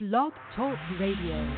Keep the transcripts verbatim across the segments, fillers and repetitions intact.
Blog Talk Radio.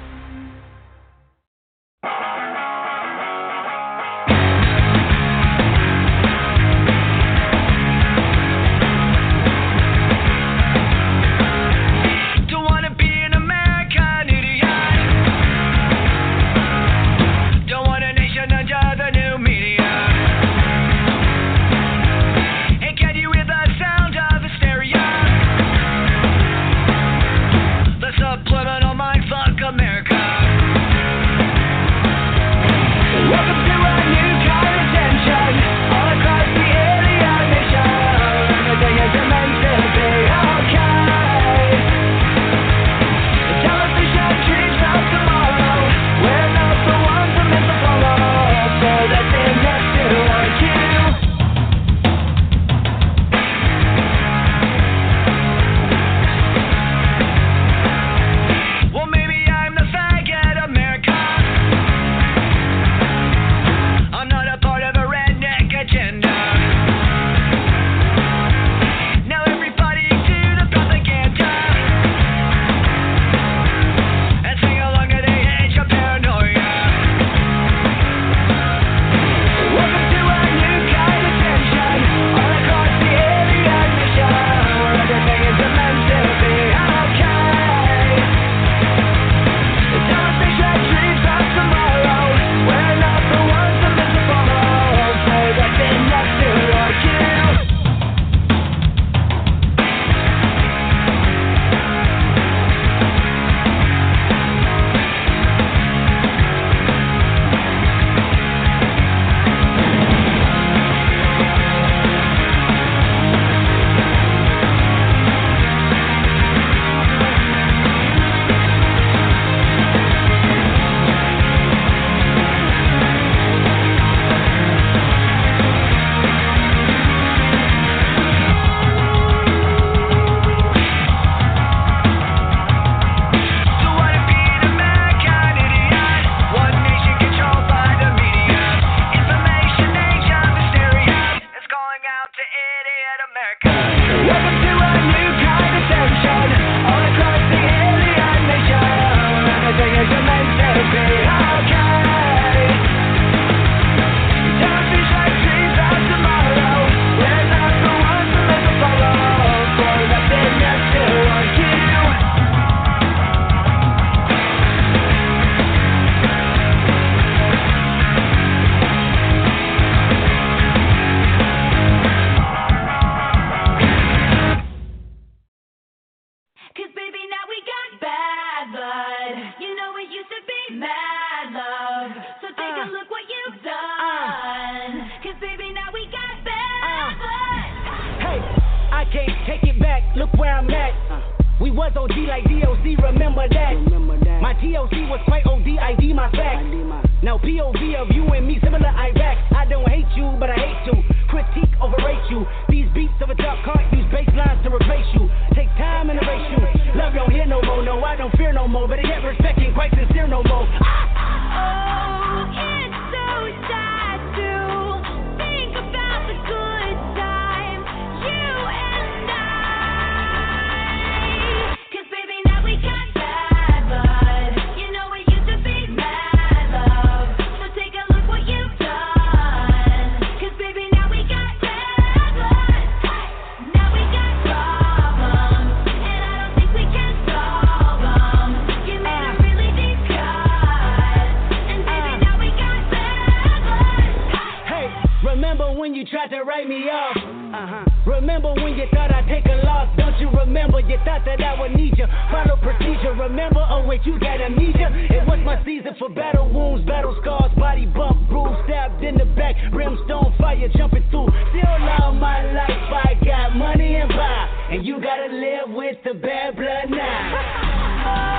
You gotta live with the bad blood now.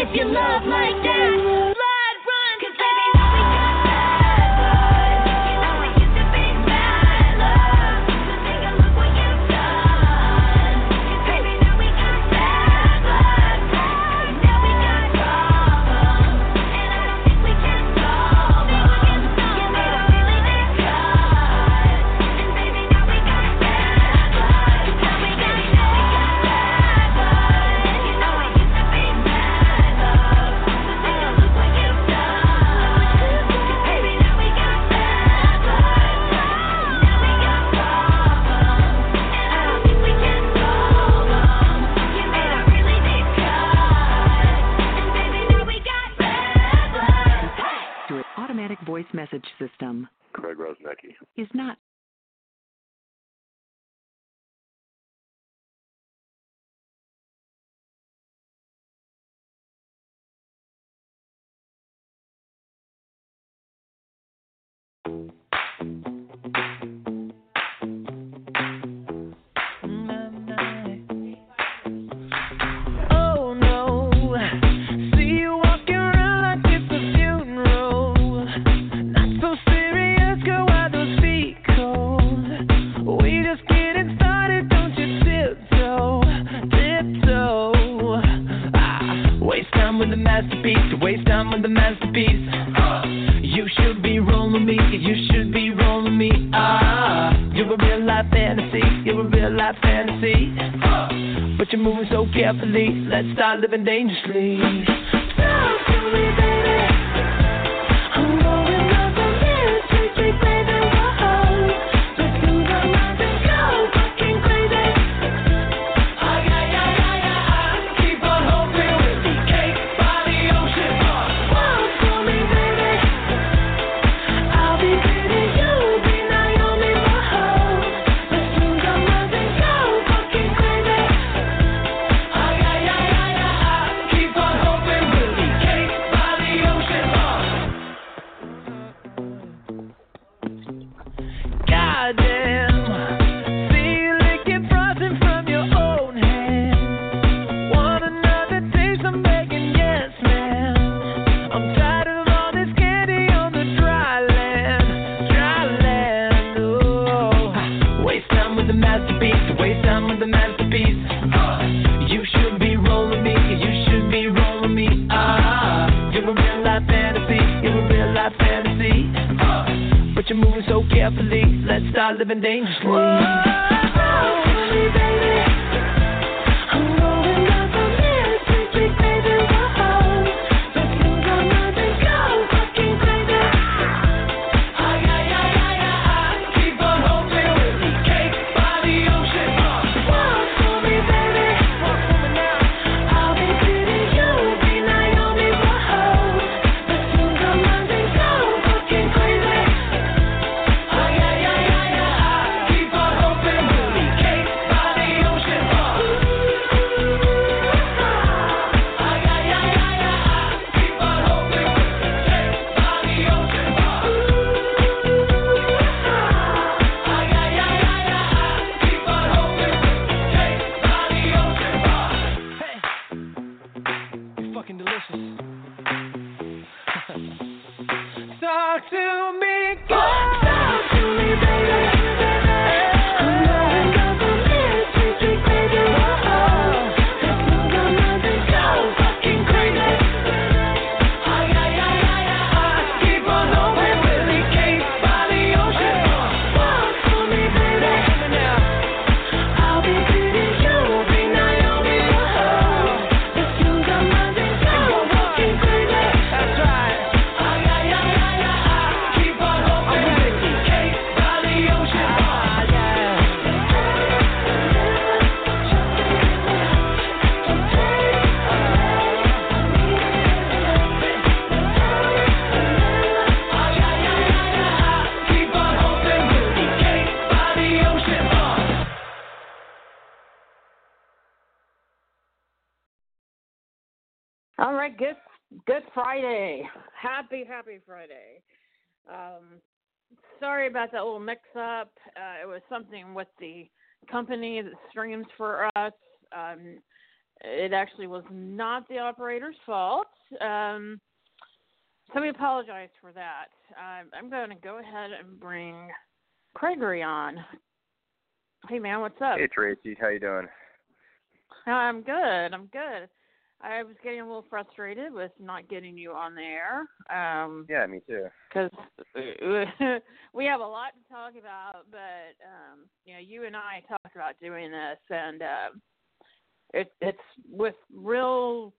If you love like that, blood run, cause baby, we got bad blood, and we used to be bad love, but take a look what you've done, cause baby, now we got bad blood, now we got problems, and I don't think we can solve them, you made us really this good, and baby, now we got bad blood, now we got, now we got bad blood, you know we used to be bad. Voice message system. Craig Rozniecki is not. Let's start living dangerously. Talk to me, baby. I'm going off the mirror, sweet, sweet baby. Whoa, let's do the mind and go fucking crazy. Oh, yeah, yeah, yeah, yeah. Keep on hoping we'll be cake by the ocean. Talk to me, baby. I'll be pretty, you'll be Naomi. Whoa, let's do the mind and go fucking crazy. Living dangerously. Whoa. Good Friday. Happy, happy Friday. Um, Sorry about that little mix-up. Uh, it was something with the company that streams for us. Um, it actually was not the operator's fault. Um, so we apologize for that. Um, I'm going to go ahead and bring Gregory on. Hey, man, what's up? Hey, Tracy. How you doing? I'm good. I'm good. I was getting a little frustrated with not getting you on the air. Um, yeah, me too. Because we have a lot to talk about, but um, you know, you and I talked about doing this, and uh, it, it's with real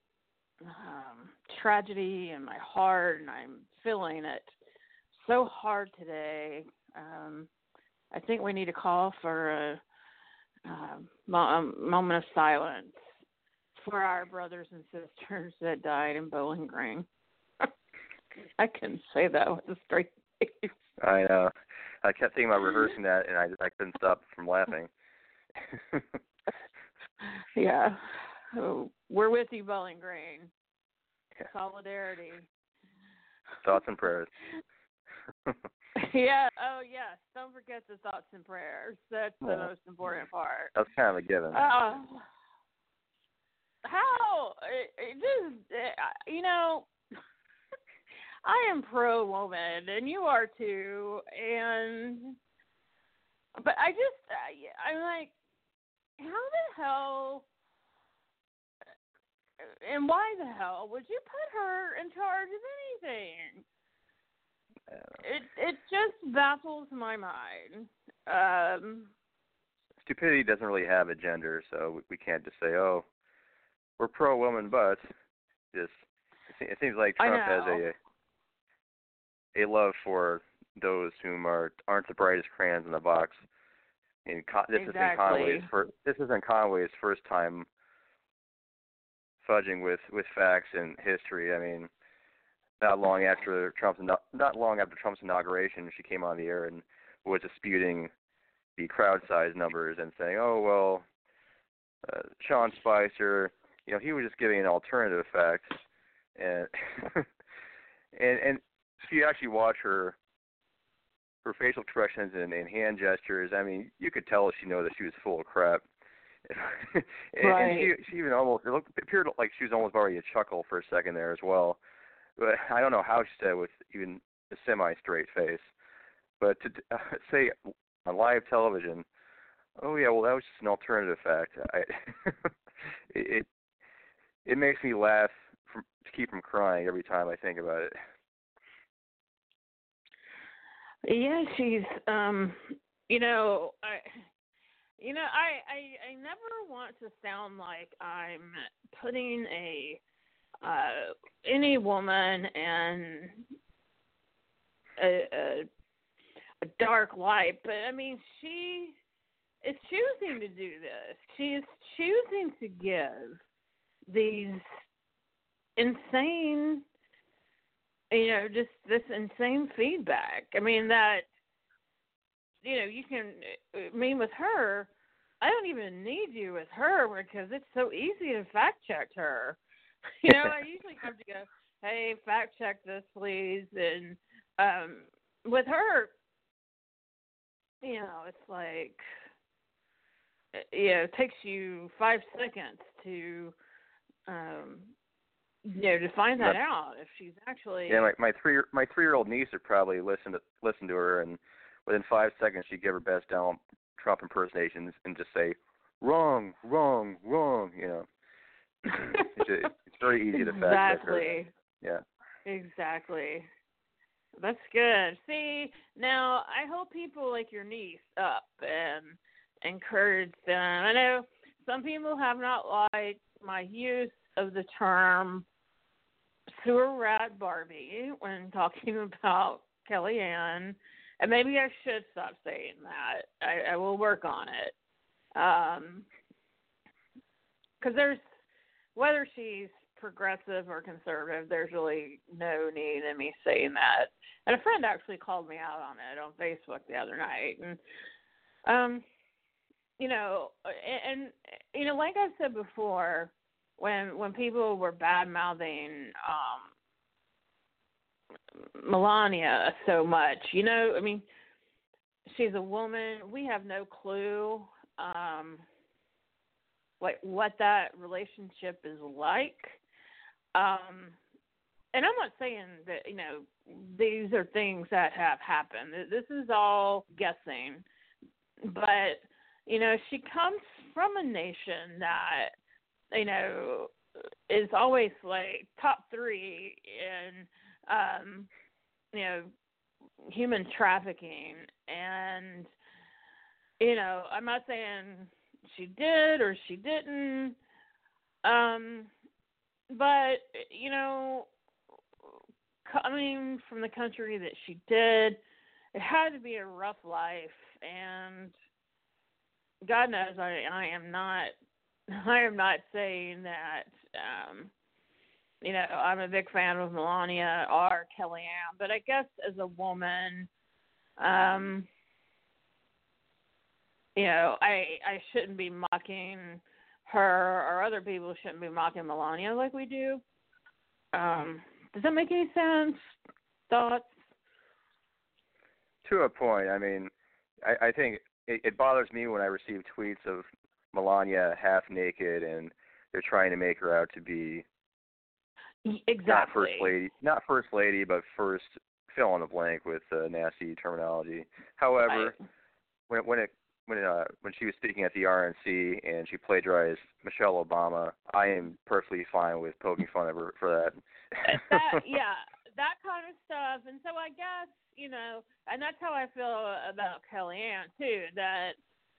um, tragedy in my heart, and I'm feeling it so hard today. Um, I think we need to call for a, a moment of silence for our brothers and sisters that died in Bowling Green. I couldn't say that with a straight face. I know. I kept thinking about rehearsing that, and I I couldn't stop from laughing. Yeah. Oh, we're with you, Bowling Green. Yeah. Solidarity. Thoughts and prayers. Yeah. Oh, yes. Don't forget the thoughts and prayers. That's the yeah. most important part. That's kind of a given. Uh, How it, it just it, you know, I am pro woman, and you are too, and but I just I, I'm like, how the hell and why the hell would you put her in charge of anything? It it just baffles my mind. Um, Stupidity doesn't really have a gender, so we can't just say, oh, we're pro woman, but just it seems like Trump has a a love for those whom are aren't the brightest crayons in the box. And Con- this exactly. isn't Conway's first. This isn't Conway's first time fudging with, with facts and history. I mean, not long after Trump's not long after Trump's inauguration, she came on the air and was disputing the crowd size numbers and saying, "Oh well, uh, Sean Spicer." You know, he was just giving an alternative fact, and and and if you actually watch her her facial expressions and, and hand gestures, I mean, you could tell she knew that she was full of crap. and, right. and she she even almost it, looked, it appeared like she was almost already a chuckle for a second there as well. But I don't know how she said it with even a semi-straight face. But to uh, say on live television, oh yeah, well that was just an alternative fact. I, it. it It makes me laugh from, to keep from crying every time I think about it. Yeah, she's, um, you know, I, you know, I, I, I never want to sound like I'm putting a uh, any woman in a, a, a dark light, but I mean, she is choosing to do this. She is choosing to give these insane, you know, just this insane feedback. I mean, that, you know, you can, I mean, with her, I don't even need you with her because it's so easy to fact check her. You know, I usually have to go, hey, fact check this, please. And um, with her, you know, it's like, you know, it takes you five seconds to, Um, you know, to find that my, out if she's actually yeah. Like my three my three year old niece would probably listen to listen to her, and within five seconds she'd give her best down Trump impersonations and just say wrong, wrong, wrong. You know, it's, a, it's very easy to fact check her. Exactly. Yeah. Exactly. That's good. See, now I hope people like your niece up and encourage them. I know some people have not liked my use of the term sewer rat Barbie when talking about Kellyanne, and maybe I should stop saying that. I, I will work on it. Um, because there's, whether she's progressive or conservative, there's really no need in me saying that. And a friend actually called me out on it on Facebook the other night. And, um, you know, and, and, you know, like I've said before, when when people were bad-mouthing um, Melania so much. You know, I mean, she's a woman. We have no clue um, what, what that relationship is like. Um, and I'm not saying that, you know, these are things that have happened. This is all guessing. But, you know, she comes from a nation that, you know, is always like top three in, um, you know, human trafficking. And, you know, I'm not saying she did or she didn't. Um, but, you know, coming from the country that she did, it had to be a rough life. And God knows I, I am not, I am not saying that, um, you know, I'm a big fan of Melania or Kellyanne, but I guess as a woman, um, you know, I, I shouldn't be mocking her, or other people shouldn't be mocking Melania like we do. Um, does that make any sense? Thoughts? To a point. I mean, I, I think it, it bothers me when I receive tweets of Melania half naked and they're trying to make her out to be exactly not first lady, not first lady, but first fill in the blank with uh, nasty terminology. However, right. when when it, when uh, when she was speaking at the R N C and she plagiarized Michelle Obama, I am perfectly fine with poking fun of her for that. that yeah. That kind of stuff, and so I guess, you know, and that's how I feel about Kellyanne, too, that,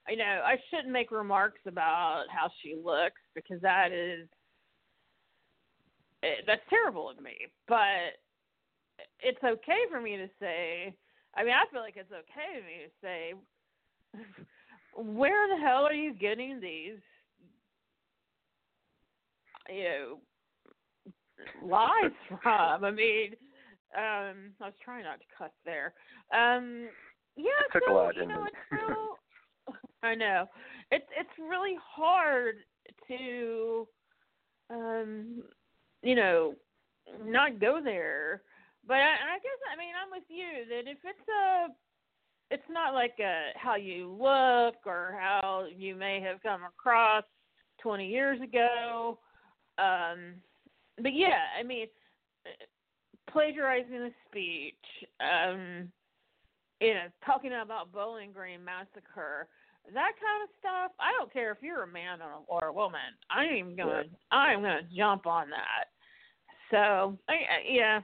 you know, I shouldn't make remarks about how she looks, because that is, that's terrible of me, but it's okay for me to say, I mean, I feel like it's okay for me to say, where the hell are you getting these, you know, lies from? I mean... Um, I was trying not to cuss there. Um, yeah, took so, a lot, you know, it? it's real, I know. It's it's really hard to, um, you know, not go there. But I, I guess, I mean, I'm with you that if it's a, it's not like a, how you look or how you may have come across twenty years ago. Um, but yeah, I mean, it, plagiarizing a speech, um, you know, talking about Bowling Green Massacre, that kind of stuff. I don't care if you're a man or a woman. I am going. Yeah. I am going to jump on that. So I, I, yeah,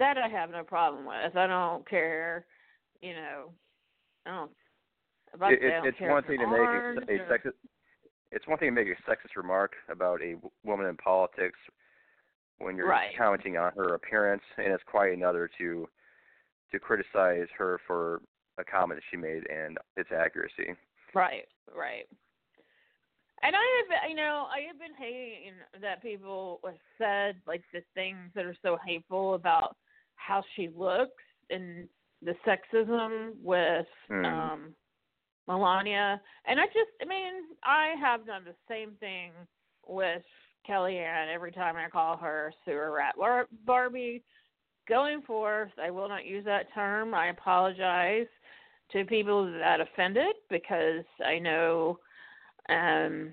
that I have no problem with. I don't care. You know, I don't. About it, I don't it's care one thing to make a, a sexist. It's one thing to make a sexist remark about a woman in politics when you're right. commenting on her appearance, and it's quite another to to criticize her for a comment she made and its accuracy. Right, right. And I have, you know, I have been hating that people have said, like, the things that are so hateful about how she looks and the sexism with mm. um, Melania. And I just, I mean, I have done the same thing with Kellyanne every time I call her sewer rat Barbie. Going forth, I will not use that term. I apologize to people that offended, because I know um,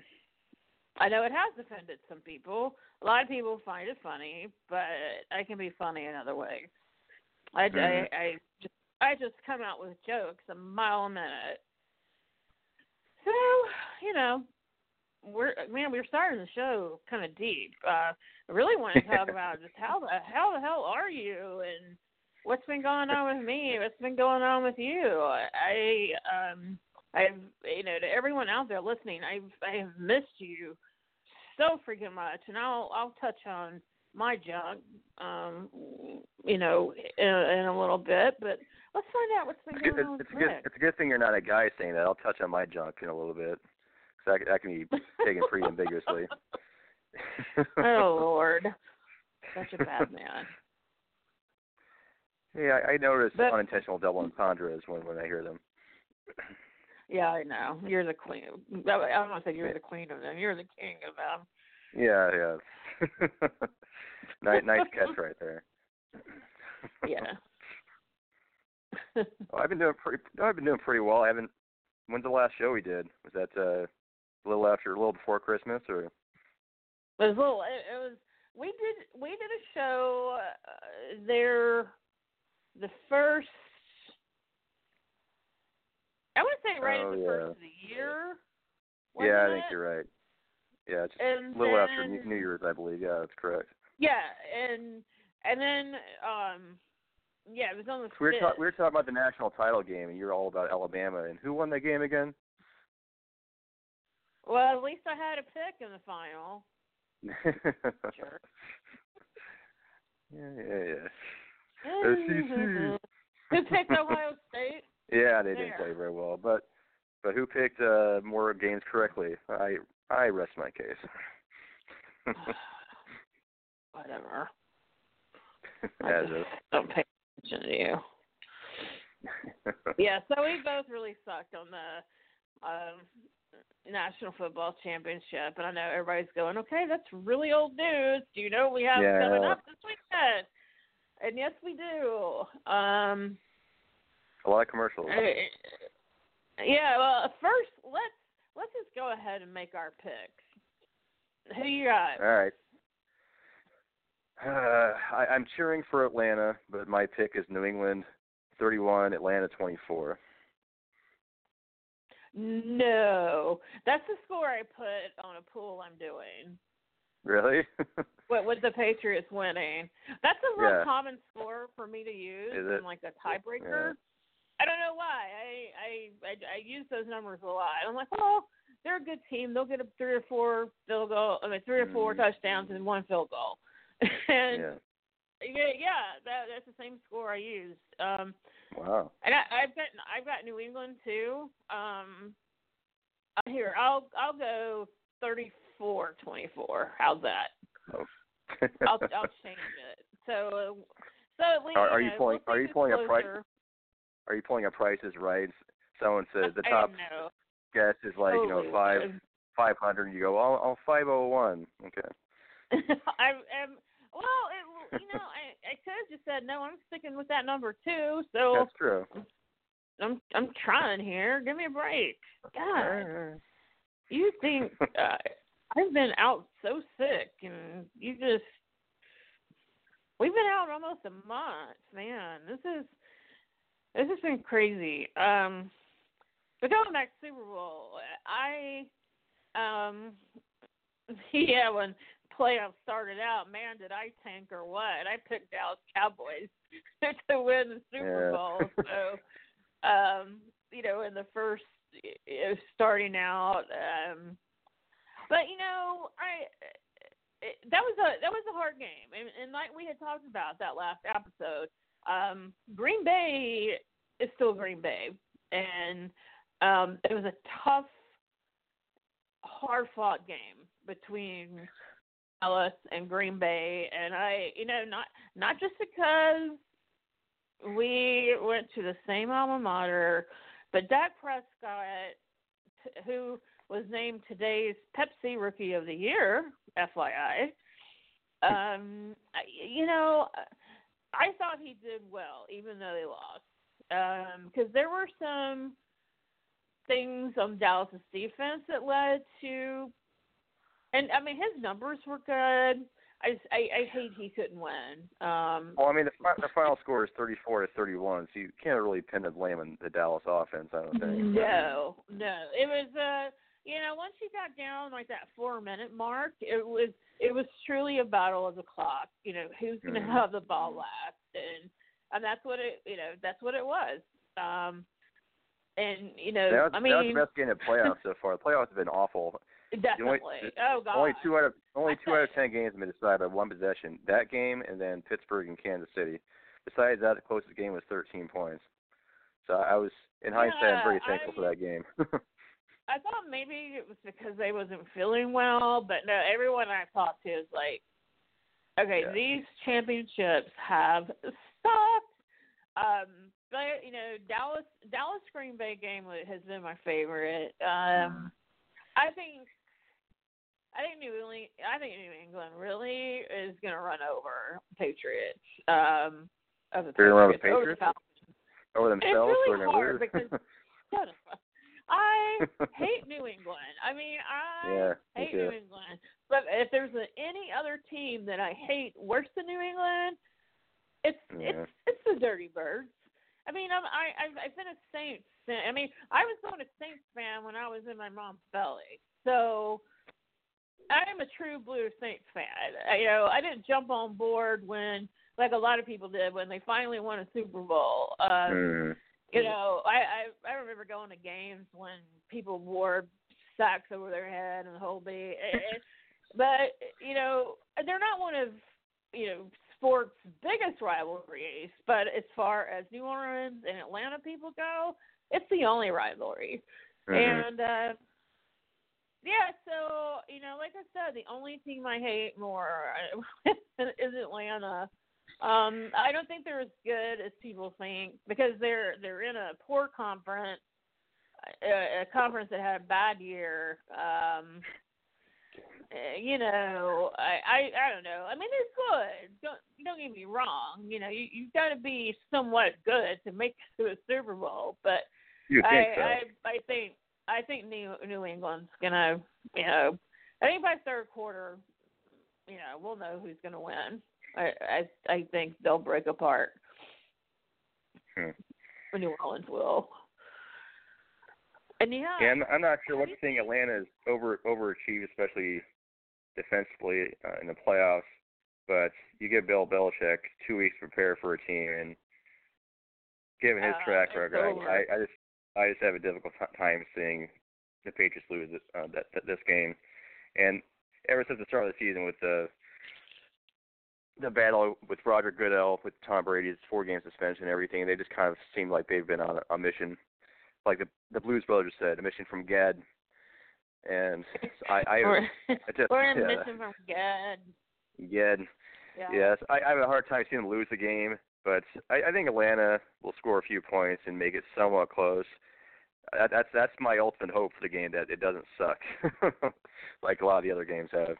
I know it has offended some people. A lot of people find it funny, but I can be funny another way. I, mm-hmm. I, I, just, I just come out with jokes a mile a minute. So, you know, We're man, we're starting the show kind of deep. Uh, I really want to talk about just how the how the hell are you, and what's been going on with me, what's been going on with you. I um I've you know to everyone out there listening, I've I have missed you so freaking much, and I'll I'll touch on my junk, um you know in, in a little bit, but let's find out what's been going it's, on. It's with a good Rick. It's a good thing you're not a guy saying that. I'll touch on my junk in a little bit. That, that can be taken pretty ambiguously. Oh, Lord. Such a bad man. Yeah, I, I notice but, unintentional double entendres when, when I hear them. Yeah, I know. You're the queen. I don't want to say you're the queen of them. You're the king of them. Yeah, yeah. nice, nice catch right there. Yeah. Well, I've been doing pretty. I've been doing pretty well. I haven't. When's the last show we did? Was that uh, a little after, a little before Christmas, or? It was a little. It, it was. We did. We did a show uh, there. The first. I want to say right oh, at the yeah. first of the year. Yeah, I think it? you're right. Yeah, just and a little then, after New Year's, I believe. Yeah, that's correct. Yeah, and and then um. Yeah, it was on the so we, were ta- we were talking about the national title game, and you're all about Alabama. And who won that game again? Well, at least I had a pick in the final. Sure. Yeah, yeah, yeah. S E C. Who picked Ohio State? Yeah, they there. didn't play very well. But but who picked uh, more games correctly? I I rest my case. Whatever. I just don't pay attention to you. Yeah, so we both really sucked on the um, National Football Championship, and I know everybody's going, okay, that's really old news. Do you know what we have yeah. coming up this weekend? And yes, we do. Um, A lot of commercials. Yeah, well, first, let's, let's just go ahead and make our picks. Who you got? All right. Uh, I, I'm cheering for Atlanta, but my pick is New England thirty-one, Atlanta twenty-four. No. That's the score I put on a pool I'm doing. Really? What with the Patriots winning. That's a real yeah. common score for me to use in like a tiebreaker. Yeah. I don't know why. I, I, I, I use those numbers a lot. I'm like, well, they're a good team. They'll get a three or four field goal, I mean, three or four mm. touchdowns and one field goal. And yeah, yeah, yeah that, that's the same score I used. Um, wow. And I, I've got I've got New England too. Um, here I'll I'll go thirty-four twenty-four. How's that? Oh. I'll I'll change it. So so at least, are, are you, know, you pulling we'll are you pulling closer. a price? Are you pulling a Prices Right? Someone says the top guess is like totally. you know five five hundred. You go I'll I'll five oh one. Okay. I am well. It, you know, I, I could have just said no. I'm sticking with that number too. So that's true. I'm I'm trying here. Give me a break. God, you think uh, I've been out so sick, and you just we've been out almost a month, man. This is this has been crazy. Um, but going back to Super Bowl, I um yeah when. playoff started out, man, did I tank or what? I picked Dallas Cowboys to win the Super yeah. Bowl. So, um, you know, in the first, it was starting out, um, but you know, I it, that was a that was a hard game, and, and like we had talked about that last episode, um, Green Bay is still Green Bay, and um, it was a tough, hard-fought game between Dallas and Green Bay, and I, you know, not not just because we went to the same alma mater, but Dak Prescott, who was named today's Pepsi Rookie of the Year, F Y I, um, you know, I thought he did well, even though they lost, because um, there were some things on Dallas' defense that led to. And, I mean, his numbers were good. I, just, I, I hate he couldn't win. Um, well, I mean, the, the final score is thirty-four to thirty-one, so you can't really pin the blame on the Dallas offense, I don't think. No, no. It was, uh, you know, once you got down, like, that four-minute mark, it was it was truly a battle of the clock. You know, who's going to mm-hmm. have the ball last? And and that's what it, you know, that's what it was. Um, and, you know, was, I mean. That was the best game in the playoffs so far. The playoffs have been awful. Definitely. Only, oh God. Only two out of only two out of ten games have been decided by one possession. That game and then Pittsburgh and Kansas City. Besides that, the closest game was thirteen points. So I was, in hindsight, yeah, I'm very thankful I, for that game. I thought maybe it was because they wasn't feeling well, but no, everyone I talked to is like, okay, yeah. these championships have sucked. Um, but you know, Dallas Dallas Green Bay game has been my favorite. Um, I think. I think New England, I think New England really is going to run over Patriots. Um, of the They're going to run over Patriots? Over themselves? It's really hard because I hate New England. I mean, I yeah, hate New England. But if there's a, any other team that I hate worse than New England, it's yeah. it's it's the Dirty Birds. I mean, I'm, I I've, I've been a Saints. I mean, I was not a Saints fan when I was in my mom's belly. So I am a true blue Saints fan. I, you know, I didn't jump on board when, like a lot of people did, when they finally won a Super Bowl. Um, mm. You know, I, I I remember going to games when people wore socks over their head and the whole bit. But, you know, they're not one of, you know, sports' biggest rivalries. But as far as New Orleans and Atlanta people go, it's the only rivalry. Mm-hmm. And, uh, yeah, so, you know, like I said, the only team I hate more is Atlanta. Um, I don't think they're as good as people think because they're they're in a poor conference, a, a conference that had a bad year. Um, you know, I, I, I don't know. I mean, they're good. Don't don't get me wrong. You know, you, you've got to be somewhat good to make it to a Super Bowl. But you think I, so. I I think I think New New England's gonna, you know, I think by third quarter, you know, we'll know who's gonna win. I, I I think they'll break apart. Hmm. New Orleans will. And yeah, yeah I'm, I'm not sure what thing Atlanta is over overachieved, especially defensively uh, in the playoffs. But you give Bill Belichick two weeks to prepare for a team, and given his uh, track record, I, I just I just have a difficult time seeing the Patriots lose this, uh, that, that this game. And ever since the start of the season with the The battle with Roger Goodell, with Tom Brady's four-game suspension and everything, they just kind of seemed like they've been on a, a mission. Like the the Blues Brothers said, a mission from God. And I... I we're just, we're in a yeah. mission from God. God. Yeah. Yes. I, I have a hard time seeing them lose the game, but I, I think Atlanta will score a few points and make it somewhat close. That, that's, that's my ultimate hope for the game, that it doesn't suck, like a lot of the other games have.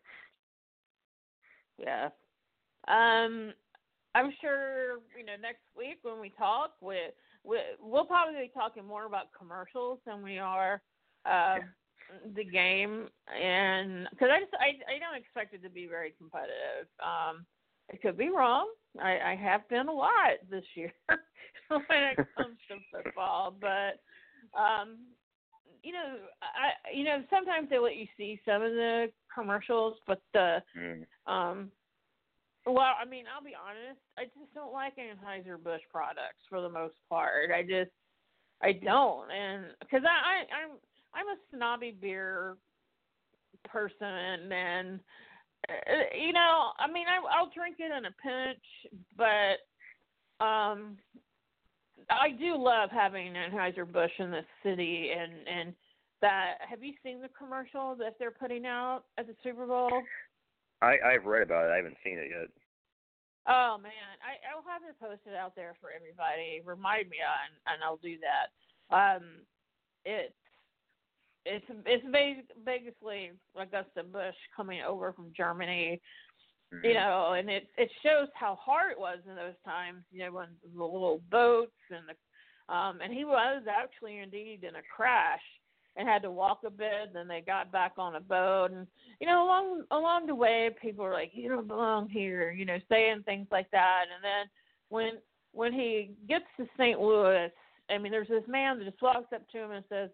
Yeah. Um, I'm sure, you know, next week when we talk, we, we, we'll probably be talking more about commercials than we are uh, yeah. the game. And because I just I, I don't expect it to be very competitive. Um, I could be wrong. I, I have been a lot this year when it comes to football. But, um, you know, I you know sometimes they let you see some of the commercials, but the mm. – um. Well, I mean, I'll be honest. I just don't like Anheuser-Busch products for the most part. I just, I don't, and because I, I, I'm, I'm a snobby beer person, and you know, I mean, I, I'll drink it in a pinch, but um, I do love having Anheuser-Busch in the city, and and that. Have you seen the commercial that they're putting out at the Super Bowl? I, I've read about it. I haven't seen it yet. Oh, man. I, I'll have it posted out there for everybody. Remind me, on, and I'll do that. Um, it's it's it's basically Augusta Bush coming over from Germany, mm-hmm. you know, and it, it shows how hard it was in those times, you know, when the little boats and the, um, and he was actually indeed in a crash. And had to walk a bit, then they got back on a boat, and you know, along along the way, people were like, "You don't belong here," you know, saying things like that. And then when when he gets to Saint Louis, I mean, there's this man that just walks up to him and says,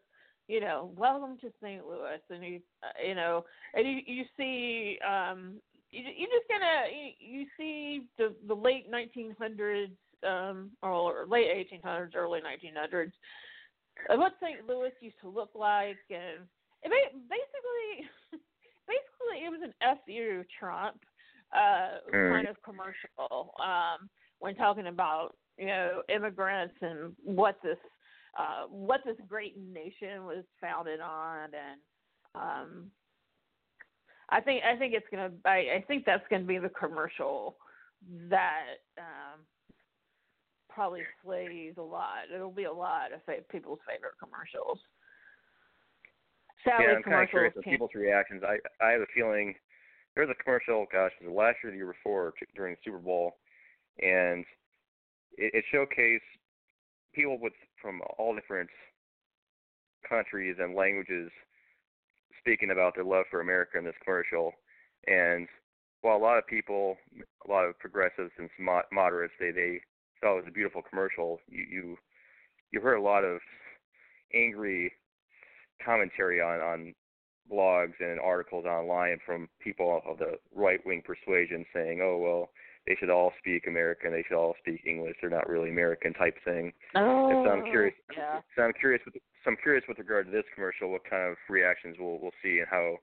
"You know, welcome to Saint Louis," and you uh, you know, and you you see um you you just gonna you, you see the the late nineteen hundreds um or late eighteen hundreds, early nineteen hundreds. What Saint Louis used to look like, and it basically, basically it was an F U Trump uh, mm. kind of commercial um, when talking about, you know, immigrants and what this uh, what this great nation was founded on, and um, I think I think it's gonna I, I think that's gonna be the commercial that. Um, Probably plays a lot. It'll be a lot of people's favorite commercials. Sally yeah, I'm kind of curious of people's reactions. I I have a feeling there was a commercial, gosh, it was last year, the year before, during the Super Bowl, and it, it showcased people with from all different countries and languages speaking about their love for America in this commercial. And while a lot of people, a lot of progressives and mod- moderates, they, they thought it was a beautiful commercial, you, you you heard a lot of angry commentary on, on blogs and articles online from people of the right-wing persuasion saying, oh, well, they should all speak American, they should all speak English, they're not really American type thing. Oh, and so I'm curious. Yeah. So I'm curious with so I'm curious with regard to this commercial, what kind of reactions we'll we'll see and how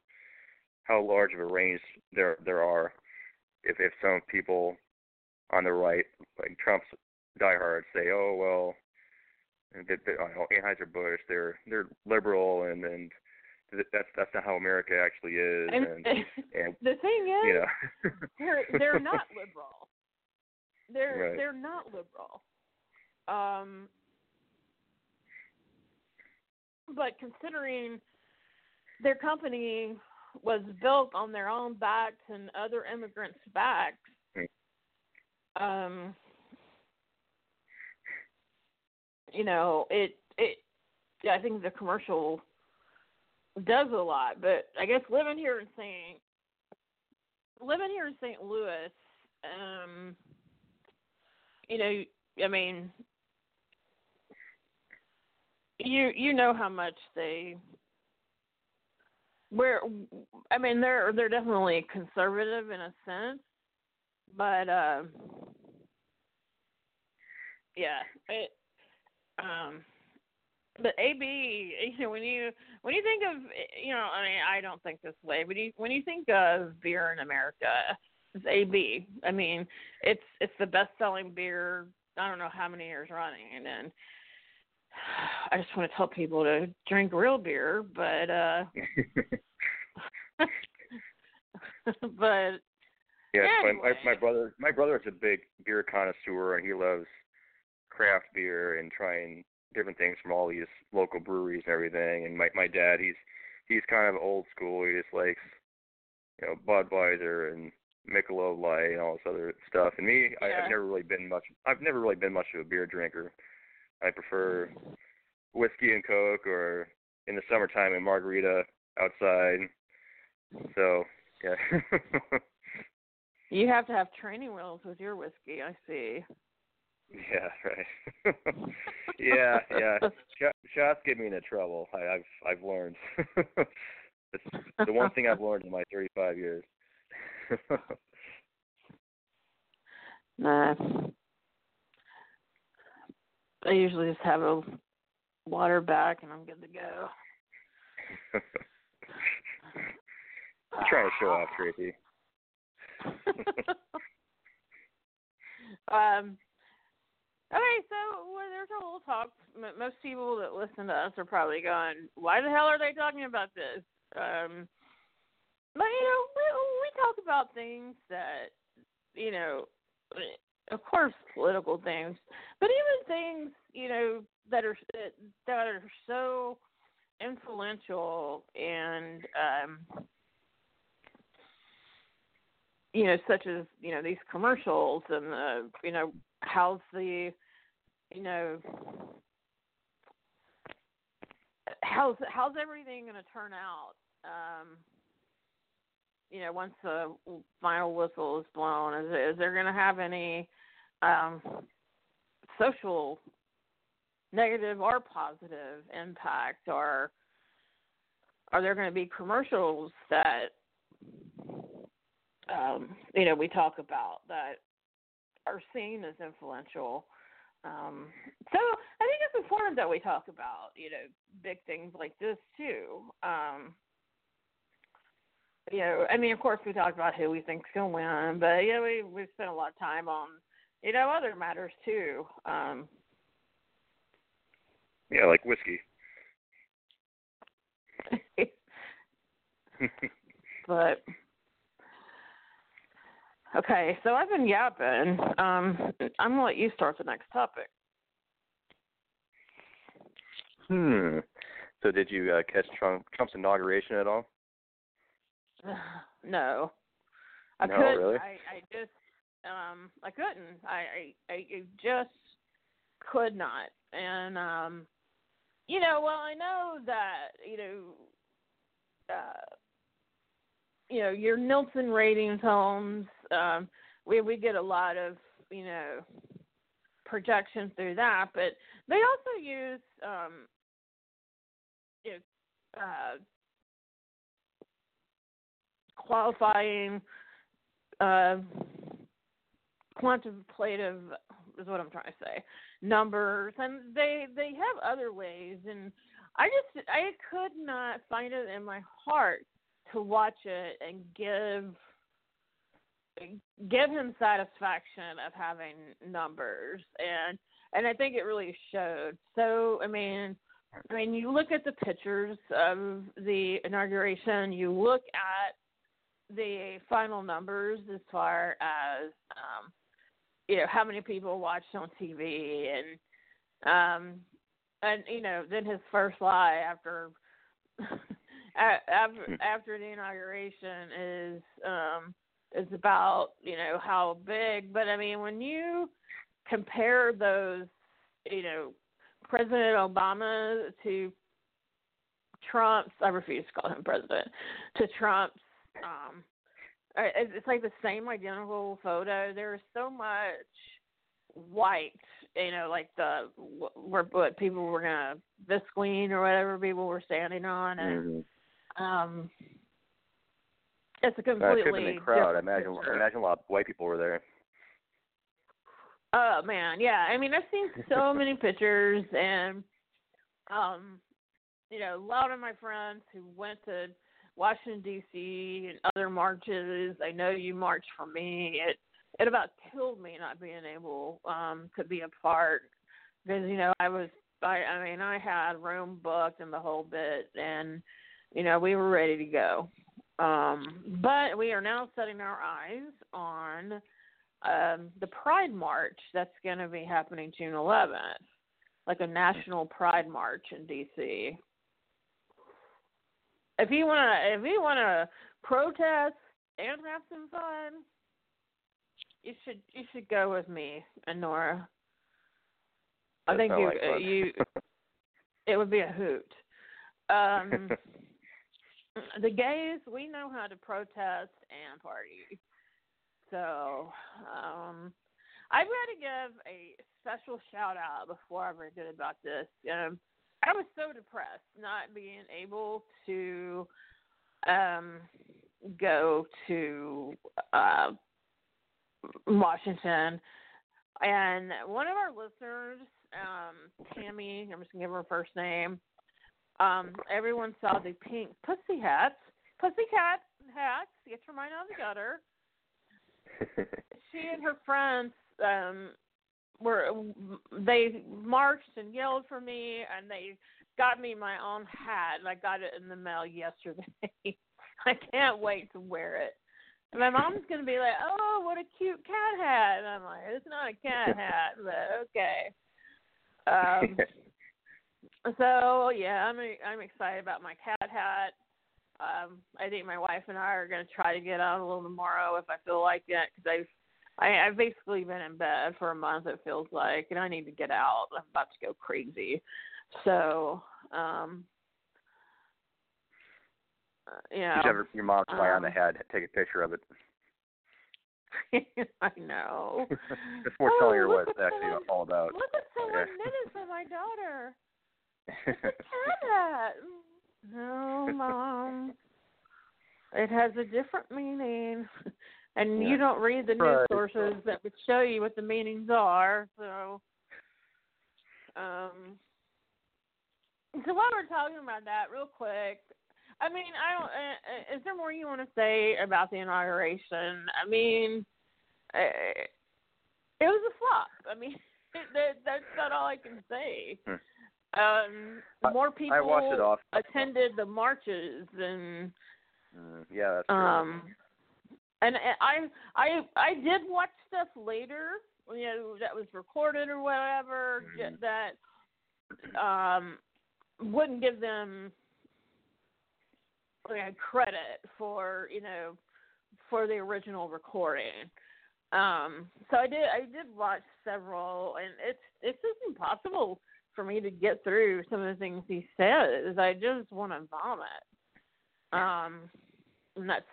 how large of a range there there are. If if some people on the right, like Trump's diehards, say, oh well, they, they, I don't know, Anheuser-Busch, they're they're liberal and and that's that's not how America actually is. And, and, and the thing is, you know. they're they're not liberal. They're right. they're not liberal. Um, but considering their company was built on their own backs and other immigrants' backs, um, you know, it it. I think the commercial does a lot, but I guess living here in Saint living here in Saint Louis, um, you know, I mean, you you know how much they where I mean they're they're definitely conservative in a sense, but uh, yeah, it. Um, But A B, you know, when you when you think of, you know, I mean, I don't think this way. When you when you think of beer in America, it's A B. I mean, it's it's the best selling beer. I don't know how many years running. And then I just want to tell people to drink real beer, but uh, but yeah, anyway. my, my brother my brother is a big beer connoisseur, and he loves craft beer and trying different things from all these local breweries and everything. And my my dad, he's he's kind of old school. He just likes, you know, Budweiser and Michelob Light and all this other stuff. And me, yeah. I, I've never really been much. I've never really been much of a beer drinker. I prefer whiskey and Coke, or in the summertime a margarita outside. So yeah. You have to have training wheels with your whiskey. I see. Yeah, right. yeah, yeah. Sh- shots get me into trouble. I, I've I've learned. It's the one thing I've learned in my thirty-five years. Nah. I usually just have a water back and I'm good to go. I'm trying to show off, Tracy. um. Okay, so well, there's a whole talk. Most people that listen to us are probably going, why the hell are they talking about this? Um, but, you know, we, we talk about things that, you know, of course, political things, but even things, you know, that are, that are so influential and, um, you know, such as, you know, these commercials and, the, you know, how's the, you know, how's how's everything going to turn out? Um, you know, once the final whistle is blown, is, is there going to have any um, social, negative or positive impact, or are there going to be commercials that, um, you know, we talk about that are seen as influential? Um, so I think it's important that we talk about, you know, big things like this too. Um, you know, I mean, of course we talk about who we think's going to win, but you know, we, we've spent a lot of time on, you know, other matters too. Um, yeah. Like whiskey. But okay, so I've been yapping. Um, I'm going to let you start the next topic. Hmm. So did you uh, catch Trump, Trump's inauguration at all? Uh, no. I no, couldn't. Really? I, I just, um, I couldn't. I, I, I just could not. And, um, you know, well, I know that, you know, uh, you know, your Nielsen ratings, Holmes, um, we we get a lot of, you know, projections through that, but they also use, um, you know, uh, qualifying, uh, quantitative is what I'm trying to say, numbers, and they they have other ways, and I just I could not find it in my heart to watch it and give give him satisfaction of having numbers, and and I think it really showed. So I mean, I mean, you look at the pictures of the inauguration, you look at the final numbers as far as um, you know, how many people watched on T V, and um, and you know, then his first lie after. After, after the inauguration is um, is about, you know, how big. But, I mean, when you compare those, you know, President Obama to Trump's, I refuse to call him president, to Trump's, um, it's like the same identical photo. There's so much white, you know, like the what people were going to, the screen or whatever people were standing on, and mm-hmm. Um, it's a completely uh, in the crowd. I imagine, I imagine a lot of white people were there. Oh man, yeah. I mean, I've seen so many pictures, and um, you know, a lot of my friends who went to Washington D C and other marches. I know you marched for me. It it about killed me not being able um to be a part, because you know I was. I, I mean, I had room booked and the whole bit, and. You know, we were ready to go. Um, but we are now setting our eyes on um, the Pride March that's going to be happening June eleventh, like a national Pride March in D C If you want to if you want to protest and have some fun, you should you should go with me and Nora. I think you like uh, you it would be a hoot. Um The gays, we know how to protest and party. So, um, I've got to give a special shout-out before I forget about this. Um, I was so depressed not being able to um, go to uh, Washington. And one of our listeners, um, Tammy, I'm just going to give her first name, Um, everyone saw the pink pussy hats, pussy cat hats. Get your mind out of the gutter. She and her friends um, were they marched and yelled for me, and they got me my own hat, and I got it in the mail yesterday. I can't wait to wear it. And my mom's gonna be like, "Oh, what a cute cat hat!" And I'm like, "It's not a cat hat, but okay." Um, So yeah, I'm I'm excited about my cat hat. Um, I think my wife and I are going to try to get out a little tomorrow if I feel like it, because I've I, I've basically been in bed for a month. It feels like, and I need to get out. I'm about to go crazy. So um, you know, did you ever, your mom fly um, on the head, take a picture of it. I know. Before oh, telling her what it's actually someone, all about. Look at someone knitted yeah. for my daughter. It's a cat. No, Mom. It has a different meaning. And yeah. you don't read the right. news sources that would show you what the meanings are. So um, so while we're talking about that, real quick, I mean, I don't. Uh, is there more you want to say about the inauguration? I mean, uh, it was a flop. I mean, that, that's not all I can say. Hmm. Um, more people I, I watched it off. attended the marches than mm, yeah, that's true. Um, and, and I I I did watch stuff later, you know, that was recorded or whatever mm-hmm. that um wouldn't give them like, credit for, you know, for the original recording. Um, so I did I did watch several, and it's it's just impossible for me to get through some of the things he says. I just want to vomit. Um, and that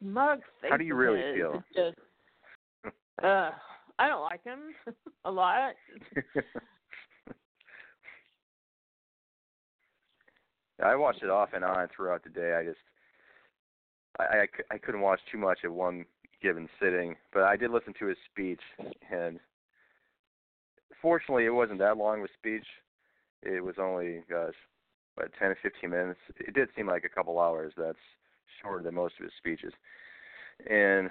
smug face. How do you really is, feel? Just, uh, I don't like him a lot. I watched it off and on throughout the day. I just I, I, I couldn't watch too much at one given sitting, but I did listen to his speech, and fortunately it wasn't that long of a speech. It was only, gosh, about ten to fifteen minutes. It did seem like a couple hours. That's shorter than most of his speeches. And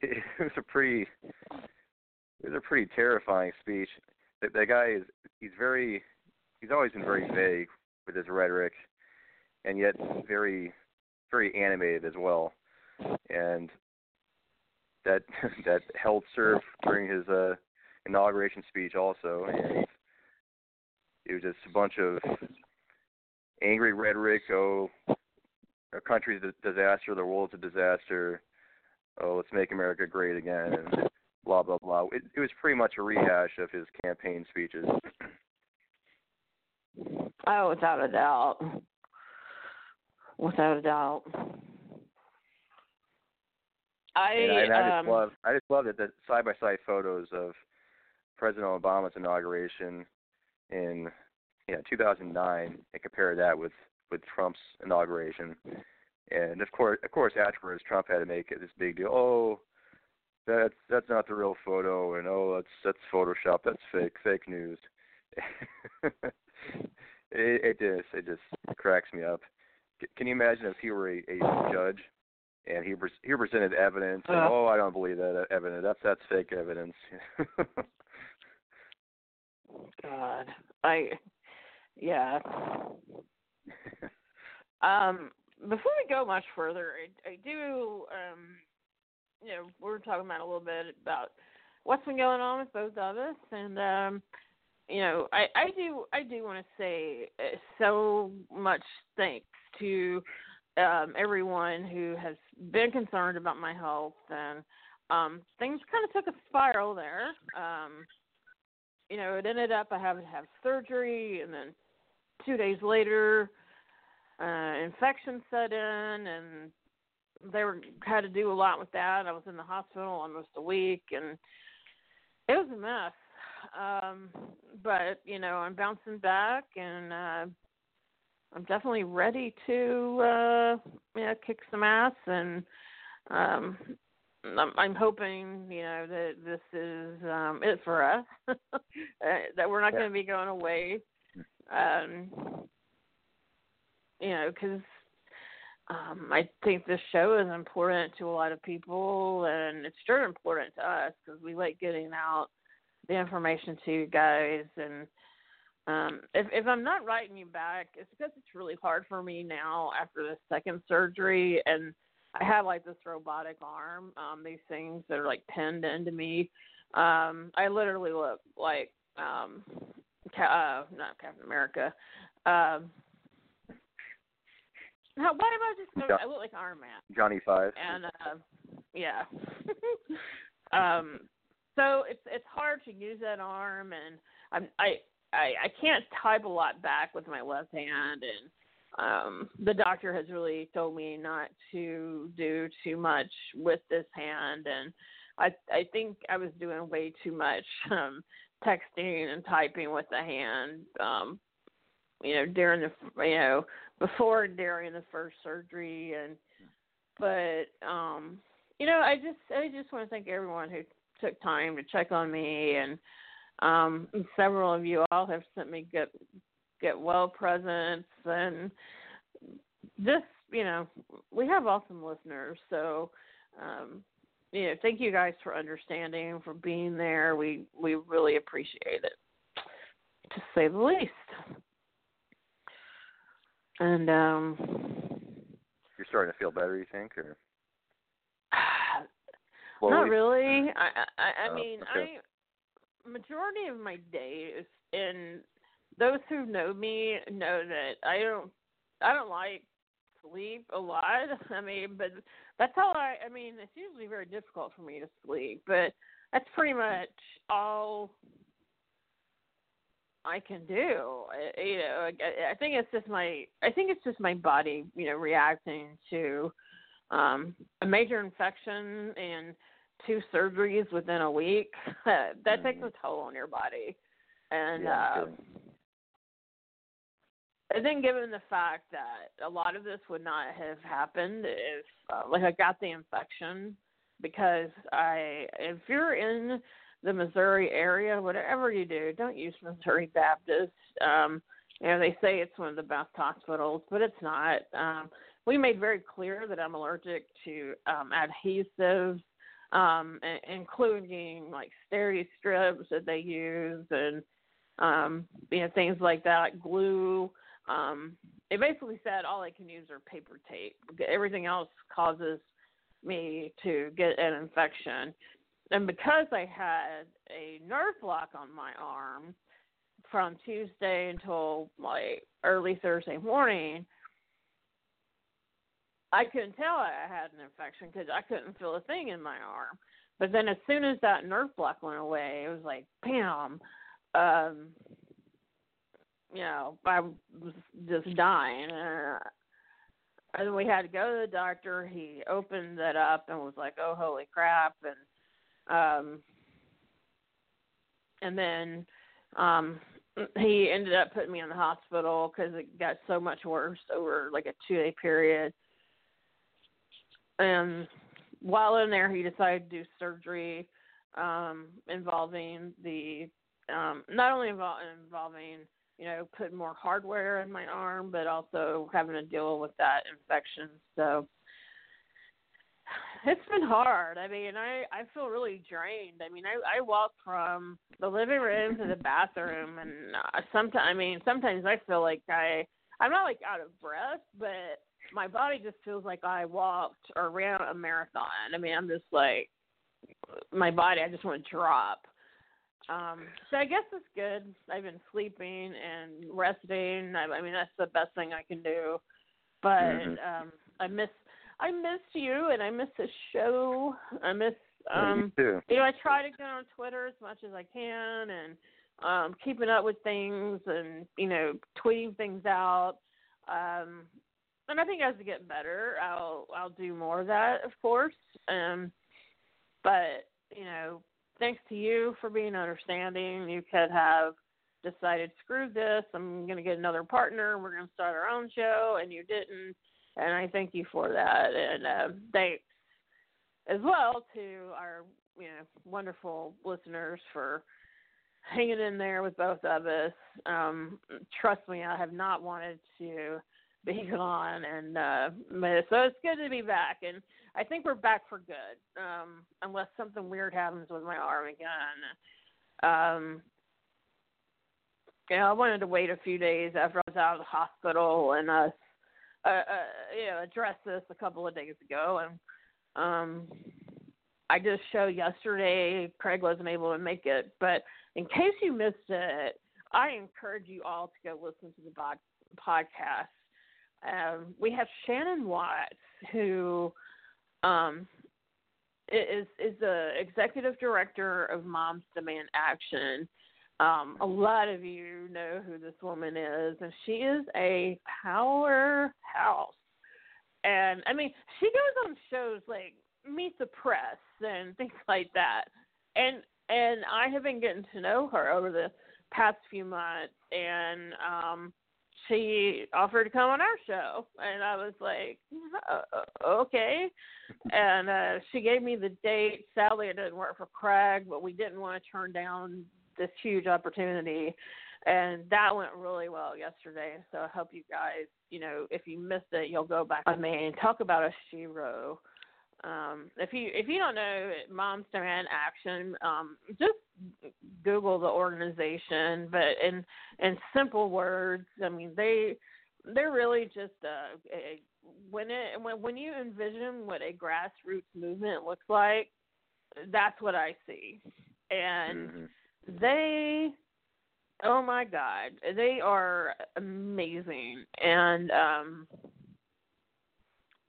it, it was a pretty it was a pretty terrifying speech. That, that guy is he's very he's always been very vague with his rhetoric, and yet very very animated as well. And that that held serve during his uh, inauguration speech also. And it was just a bunch of angry rhetoric. Oh, our country's a disaster. The world's a disaster. Oh, let's make America great again. And blah, blah, blah. It, it was pretty much a rehash of his campaign speeches. Oh, without a doubt. Without a doubt. I, and I, um, I just love I just love it, the side-by-side photos of President Obama's inauguration in yeah, two thousand nine, and compare that with, with Trump's inauguration. And of course, of course, afterwards Trump had to make it this big deal. Oh, that's that's not the real photo, and oh, that's that's Photoshop. That's fake fake news. it, it just it just cracks me up. Can you imagine if he were a, a judge? And he pres- he presented evidence. And, uh, oh, I don't believe that evidence. That's that's fake evidence. God, I yeah. um, before we go much further, I, I do um, you know, we were talking about a little bit about what's been going on with both of us, and um, you know, I, I do I do want to say so much thanks to. Um, everyone who has been concerned about my health, and um, things kind of took a spiral there. Um, you know, it ended up I had to have surgery, and then two days later, uh, infection set in, and they were had to do a lot with that. I was in the hospital almost a week, and it was a mess. Um, but you know, I'm bouncing back, and uh, I'm definitely ready to uh, you know, kick some ass, and um, I'm, I'm hoping, you know, that this is um, it for us, that we're not yeah. going to be going away, um, you know, because um, I think this show is important to a lot of people, and it's sure important to us because we like getting out the information to you guys. And Um, if, if I'm not writing you back, it's because it's really hard for me now after the second surgery, and I have like this robotic arm, um, these things that are like pinned into me. Um, I literally look like um, uh, not Captain America. Um, how, why am I just? Going, John, I look like Iron Man. Johnny Five. And uh, yeah. um, so it's it's hard to use that arm, and I'm, I. I, I can't type a lot back with my left hand, and um, the doctor has really told me not to do too much with this hand, and I I think I was doing way too much um, texting and typing with the hand, um, you know, during the you know before and during the first surgery, and but um, you know I just I just want to thank everyone who took time to check on me. And Um, several of you all have sent me get get well presents, and just, you know, we have awesome listeners. So, um, you know, thank you guys for understanding, for being there. We we really appreciate it, to say the least. And um, you're starting to feel better, you think, or not really? I I, I mean, uh, okay. I. Majority of my day is in those who know me know that I don't, I don't like sleep a lot. I mean, but that's how I, I mean, it's usually very difficult for me to sleep, but that's pretty much all I can do. I, you know, I, I think it's just my, I think it's just my body, you know, reacting to um, a major infection and two surgeries within a week. that mm-hmm. takes a toll on your body. And yeah, um, and then given the fact that a lot of this would not have happened if, uh, like, I got the infection because I, if you're in the Missouri area, whatever you do, don't use Missouri Baptist. Um, you know, they say it's one of the best hospitals, but it's not. Um, we made very clear that I'm allergic to um, adhesives, um, including like stereo strips that they use and, um, you know, things like that, glue. Um, it basically said all I can use are paper tape. Everything else causes me to get an infection. And because I had a nerve block on my arm from Tuesday until like early Thursday morning, I couldn't tell I had an infection because I couldn't feel a thing in my arm. But then as soon as that nerve block went away, it was like, bam, um, you know, I was just dying. Uh, and we had to go to the doctor. He opened that up and was like, oh, holy crap. And Um, and then um, he ended up putting me in the hospital because it got so much worse over like a two-day period. And while in there, he decided to do surgery um, involving the um, not only involving, involving, you know, putting more hardware in my arm, but also having to deal with that infection. So it's been hard. I mean, I, I feel really drained. I mean, I, I walk from the living room to the bathroom, and sometimes, I mean, sometimes I feel like I, I'm not, like, out of breath, but my body just feels like I walked or ran a marathon. I mean, I'm just, like, my body, I just want to drop. Um, so I guess it's good. I've been sleeping and resting. I, I mean, that's the best thing I can do. But mm-hmm. um, I miss I miss you, and I miss this show. I miss, um, yeah, you, you know, I try to get on Twitter as much as I can and um, keeping up with things and, you know, tweeting things out. Um, and I think as I get better, I'll I'll do more of that, of course. Um, but, you know, thanks to you for being understanding. You could have decided, screw this, I'm going to get another partner, we're going to start our own show, and you didn't. And I thank you for that. And uh, thanks as well to our, you know, wonderful listeners for hanging in there with both of us. Um, trust me, I have not wanted to be gone. And uh, so it's good to be back. And I think we're back for good, um, unless something weird happens with my arm again. Um, you know, I wanted to wait a few days after I was out of the hospital and uh Uh, uh, you know, addressed this a couple of days ago, and um, I did a show yesterday. Craig wasn't able to make it, but in case you missed it, I encourage you all to go listen to the bod- podcast. Um, we have Shannon Watts, who um, is is the executive director of Moms Demand Action. Um, a lot of you know who this woman is, and she is a powerhouse. And, I mean, she goes on shows like Meet the Press and things like that. And and I have been getting to know her over the past few months, and um, she offered to come on our show. And I was like, oh, okay. And uh, she gave me the date. Sadly, it didn't work for Craig, but we didn't want to turn down this huge opportunity, and that went really well yesterday. So I hope you guys, you know, if you missed it, you'll go back. I mean, talk about a shero. Um, if you if you don't know Moms Demand Action, um, just Google the organization. But in in simple words, I mean, they they're really just uh, a, when it when when you envision what a grassroots movement looks like, that's what I see. And mm-hmm. They Oh my God, they are amazing, and um,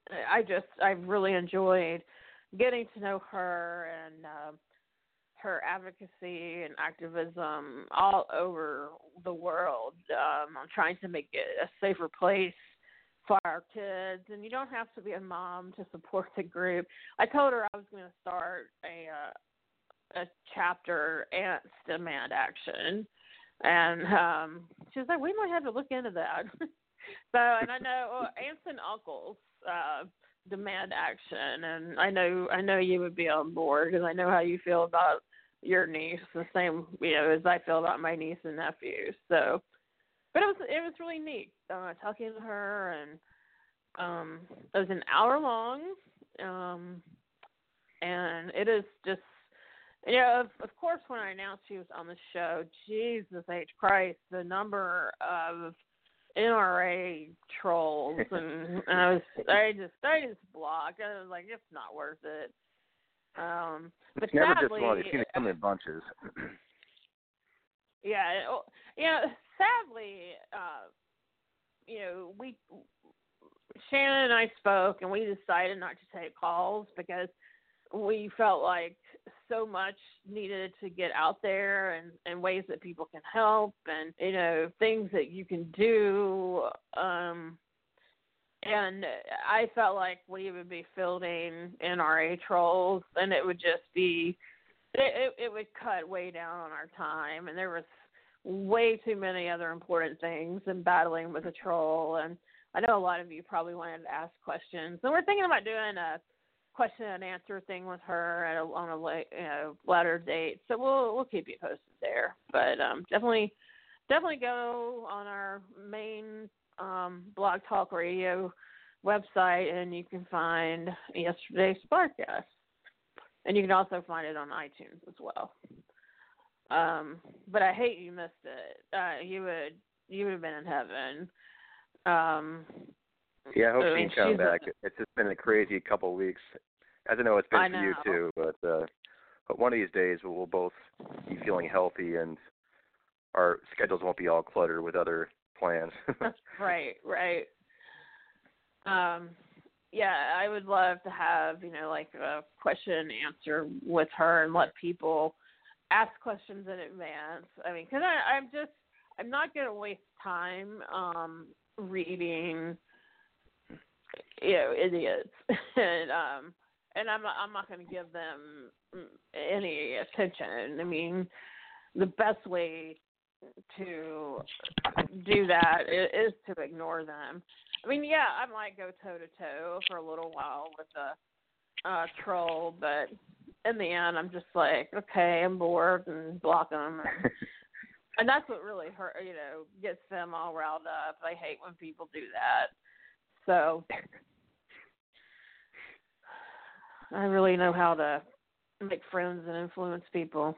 I just I really enjoyed getting to know her and uh, her advocacy and activism all over the world um, on trying to make it a safer place for our kids. And you don't have to be a mom to support the group. I told her I was going to start a uh, a chapter at Demand Action. And um, she was like, we might have to look into that. so, and I know uh, aunts and uncles uh, demand action, and I know I know you would be on board because I know how you feel about your niece, the same you know as I feel about my niece and nephew. So, but it was it was really neat uh, talking to her, and um, it was an hour long, um, and it is just. You know, of, of course, when I announced she was on the show, Jesus H. Christ, the number of N R A trolls, and, and I was, I just, I just blocked. I was like, it's not worth it. Um, but it's never sadly, just one. It's going to come in bunches. Yeah, you know, sadly, uh, you know, we, Shannon and I spoke, and we decided not to take calls because we felt like so much needed to get out there and, and ways that people can help and, you know, things that you can do. Um, and I felt like we would be fielding N R A trolls and it would just be, it, it, it would cut way down on our time. And there was way too many other important things in battling with a troll. And I know a lot of you probably wanted to ask questions. And we're thinking about doing a question and answer thing with her at a, on a late, you know, latter date, so we'll we'll keep you posted there. But um, definitely, definitely go on our main um, Blog Talk Radio website, and you can find yesterday's podcast, and you can also find it on iTunes as well. Um, but I hate you missed it. Uh, you would you would have been in heaven. Um, yeah, I hope she comes back. A, it's just been a crazy couple of weeks. I don't know it's been I for know. you too, but uh, but one of these days we'll both be feeling healthy and our schedules won't be all cluttered with other plans. right, right. Um, yeah, I would love to have you know like a question and answer with her and let people ask questions in advance. I mean, because I'm just I'm not going to waste time um, reading. You know, idiots, and um, and I'm I'm not going to give them any attention. I mean, the best way to do that is, is to ignore them. I mean, yeah, I might go toe to toe for a little while with a uh, troll, but in the end, I'm just like, okay, I'm bored, and block them. And, and that's what really hurt, you know, gets them all riled up. I hate when people do that. So I really know how to make friends and influence people.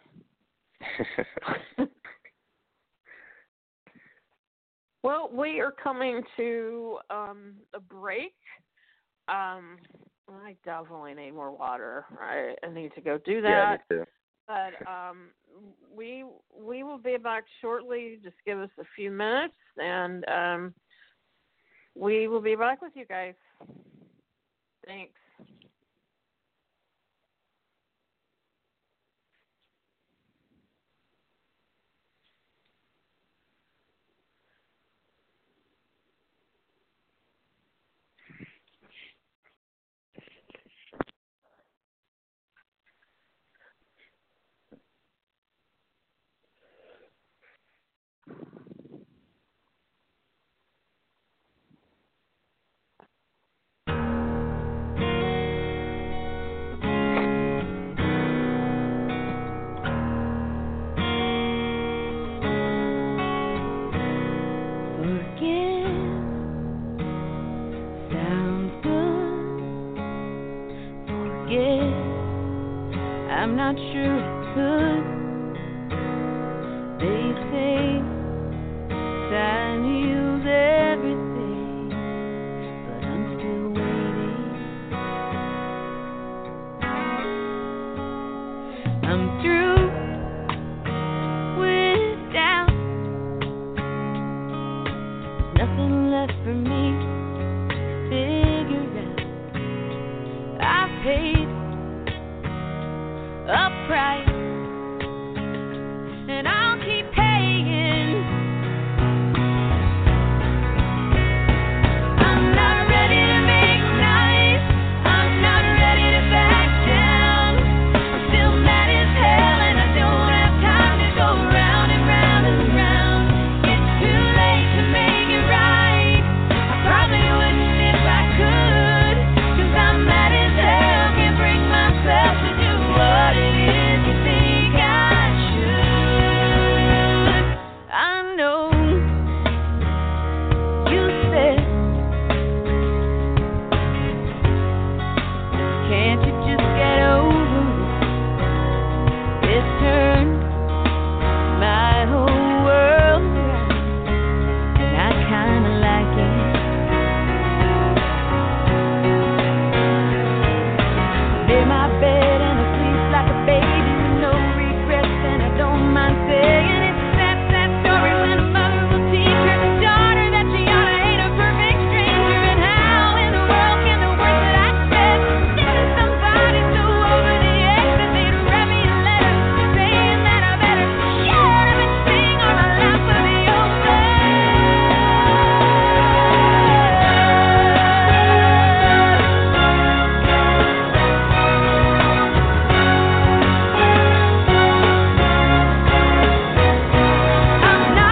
Well, we are coming to um, a break. Um, I definitely need more water. I, I need to go do that. Yeah, me too. But um, we we will be back shortly. Just give us a few minutes and. Um, We will be back with you guys. Thanks. I'm not sure it could. They say time heals everything, but I'm still waiting. I'm through with doubt. for me to figure out. I paid a price, and I'll keep paying. I'm not ready to make nice. I'm not ready to back down. I'm still mad as hell, and I don't have time to go round and round and round. It's too late to make it right. I probably wouldn't if I could, 'cause I'm mad as hell. Can't bring myself to do what it is you think I should. I know you said, can't you just get over it? This turned my whole world around, and I kinda like it. Lay my bed and I sleep like a baby with no regrets, and I don't mind saying it. That sad story when a mother will teach her daughter that she ought to hate a perfect stranger. And how in the world can the words that I said stand somebody so over the edge that they'd write me a letter saying that I better shut up and sing all my life for the old I'm not ready to make nice. I'm not ready to back down. Still mad as hell, and I don't have time to go round and round and round. It's too late to make it right. I probably wouldn't if I could, 'cause I'm mad as hell. Can't bring myself to do what it is you think I should. I'm not ready to back down. Still mad as hell, and I don't have time to go round and round and round. It's too late to make it right. I probably wouldn't if I could, 'cause I'm mad as hell. Can't bring myself to do what it is you think I should. What it is you think I should. Forget sounds good.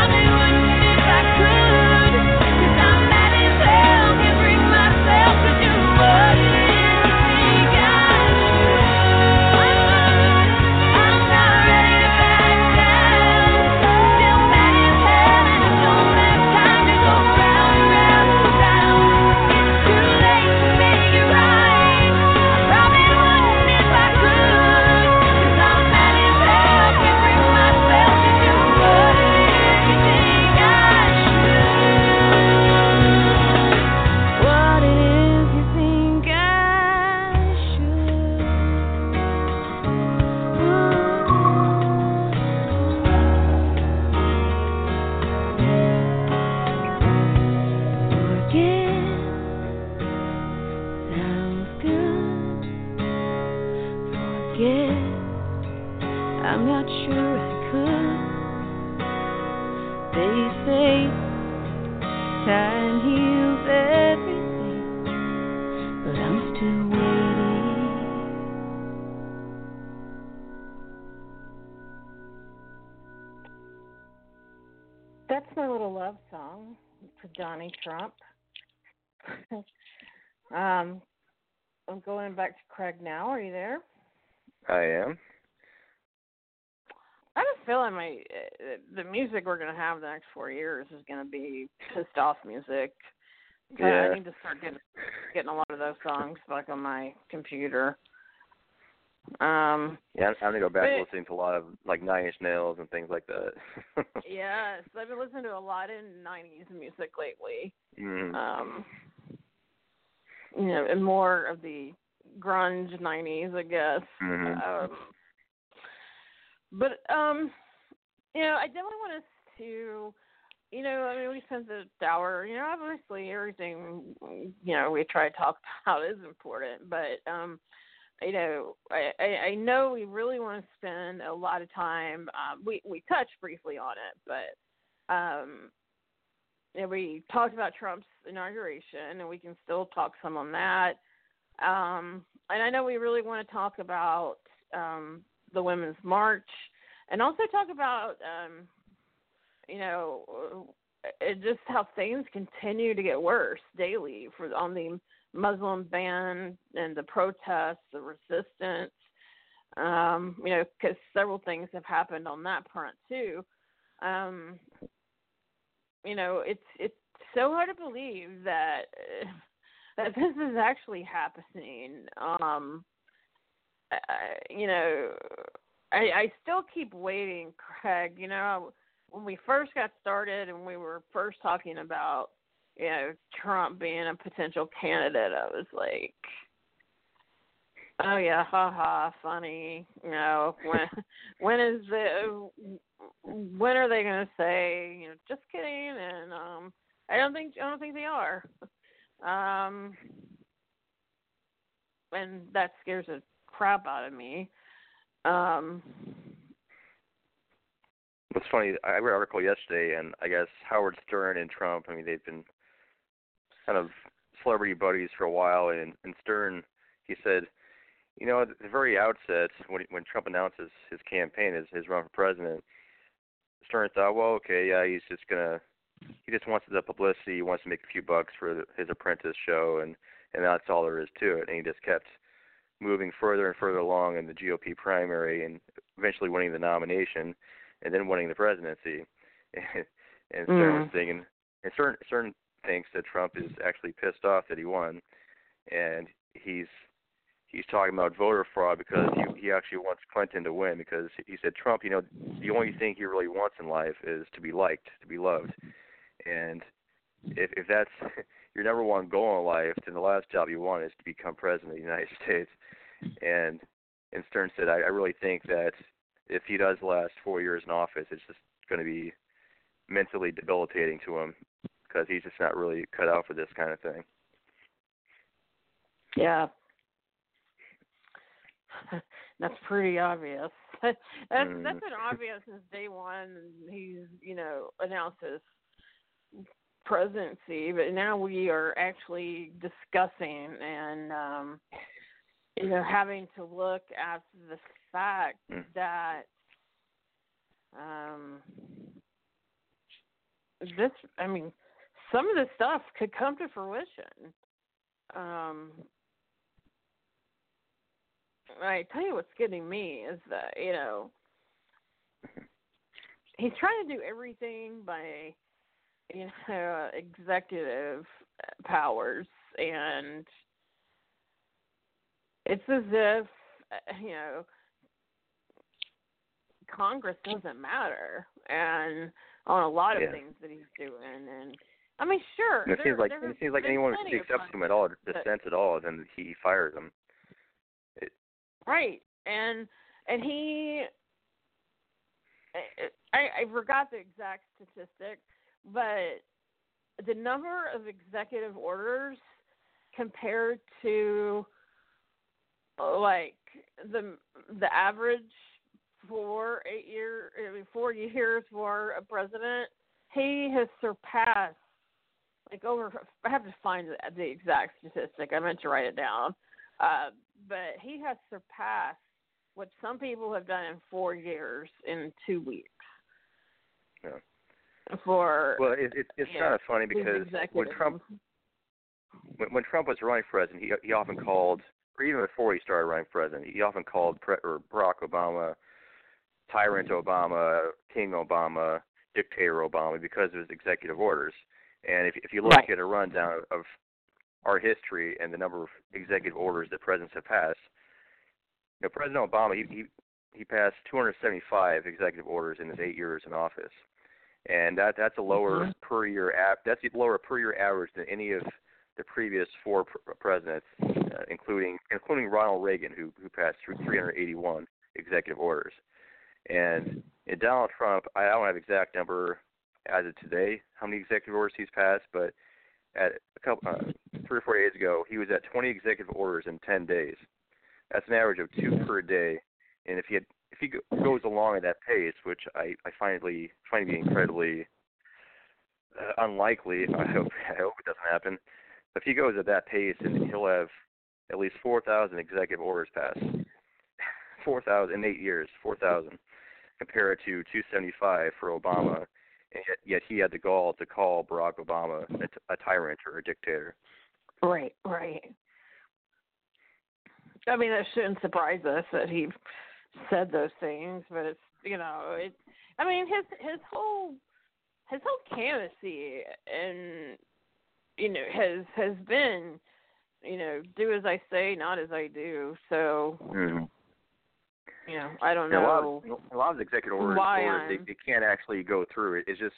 Forget, I'm not sure I could. They say time heals everything, but I'm still waiting. That's my little love song for Donnie Trump. um, I'm going back to Craig now. Are you there? I am. I have a feeling my uh, the music we're going to have the next four years is going to be pissed off music. But Yeah. I need to start getting getting a lot of those songs like on my computer. Um. Yeah, I'm, I'm gonna go back to But- listening to a lot of like Nine Inch Nails and things like that. Yes, I've been listening to a lot of nineties music lately. Mm. Um, you know, and more of the grunge nineties, I guess. Mhm. Um, but um, you know, I definitely want us to, you know, I mean, we spent the hour. You know, obviously everything, you know, we try to talk about is important, but um, you know, I, I, I know we really want to spend a lot of time. Um, we we touched briefly on it, but um, you know, we talked about Trump's inauguration, and we can still talk some on that. Um, and I know we really want to talk about um, the Women's March, and also talk about um, you know it, just how things continue to get worse daily for on the Muslim ban and the protests, the resistance. Um, you know, because several things have happened on that front too. Um, you know, it's it's so hard to believe that that this is actually happening. Um, I, you know, I, I still keep waiting, Craig. You know, when we first got started and we were first talking about, you know, Trump being a potential candidate, I was like, oh yeah, ha ha, funny. You know, when when is the when are they going to say, you know, just kidding? And um, I don't think I don't think they are. Um, and that scares the crap out of me. Um. It's funny, I read an article yesterday, and I guess Howard Stern and Trump, I mean, they've been kind of celebrity buddies for a while, and, and Stern, he said, you know, at the very outset, when when Trump announces his campaign, his, his run for president, Stern thought, well, okay, yeah, he's just going to, he just wants the publicity, he wants to make a few bucks for his Apprentice show, and, and that's all there is to it, and he just kept moving further and further along in the G O P primary, and eventually winning the nomination, and then winning the presidency. And Stern mm. thinking, and Stern, Stern thinks that Trump is actually pissed off that he won, and he's he's talking about voter fraud because he, he actually wants Clinton to win because he said, Trump, you know, the only thing he really wants in life is to be liked, to be loved. And if, if that's your number one goal in life, then the last job you want is to become president of the United States. And, and Stern said, I, I really think that if he does last four years in office, it's just going to be mentally debilitating to him because he's just not really cut out for this kind of thing. Yeah. That's pretty obvious. that's, mm. that's been obvious since day one. He's, you know, announced his presidency, but now we are actually discussing and, um, you know, having to look at the fact that um, this, I mean, some of this stuff could come to fruition. Um, I tell you what's getting me is that, you know, he's trying to do everything by, you know, executive powers, and it's as if, you know, Congress doesn't matter, and on a lot of yeah. things that he's doing. And I mean, sure. It seems like it seems like anyone who speaks up to him at all, dissents at all, then he fires them. It, right, and and he, I, I forgot the exact statistic, but the number of executive orders compared to like the the average. For eight years, four years for a president, he has surpassed like over. I have to find the exact statistic. I meant to write it down, uh, but he has surpassed what some people have done in four years in two weeks. Yeah. For well, it, it, it's kind of funny because when Trump when, when Trump was running for president, he he often called, or even before he started running for president, he often called pre, or Barack Obama. Tyrant Obama, King Obama, Dictator Obama, because of his executive orders. And if, if you look right. at a rundown of our history and the number of executive orders that presidents have passed, you know, President Obama, he, he he passed two hundred seventy-five executive orders in his eight years in office, and that that's a lower mm-hmm. per year ap- that's a lower per year average than any of the previous four pr- presidents, uh, including including Ronald Reagan, who who passed three hundred eighty-one executive orders. And in Donald Trump, I don't have exact number as of today how many executive orders he's passed, but at a couple, uh, three or four days ago, he was at twenty executive orders in ten days. That's an average of two per day. And if he had, if he goes along at that pace, which I, I finally find to be incredibly uh, unlikely, I hope I hope it doesn't happen. If he goes at that pace, and he'll have at least four thousand executive orders passed. Four thousand in eight years, four thousand. Compare it to two seventy-five for Obama, and yet, yet he had the gall to call Barack Obama a, t- a tyrant or a dictator. Right, right. I mean, it shouldn't surprise us that he said those things, but it's, you know, it. I mean, his his whole his whole candidacy and you know has has been, you know, do as I say, not as I do. So. Mm. You know, I don't know. A lot of, a lot of executive orders, orders they, they can't actually go through. It's just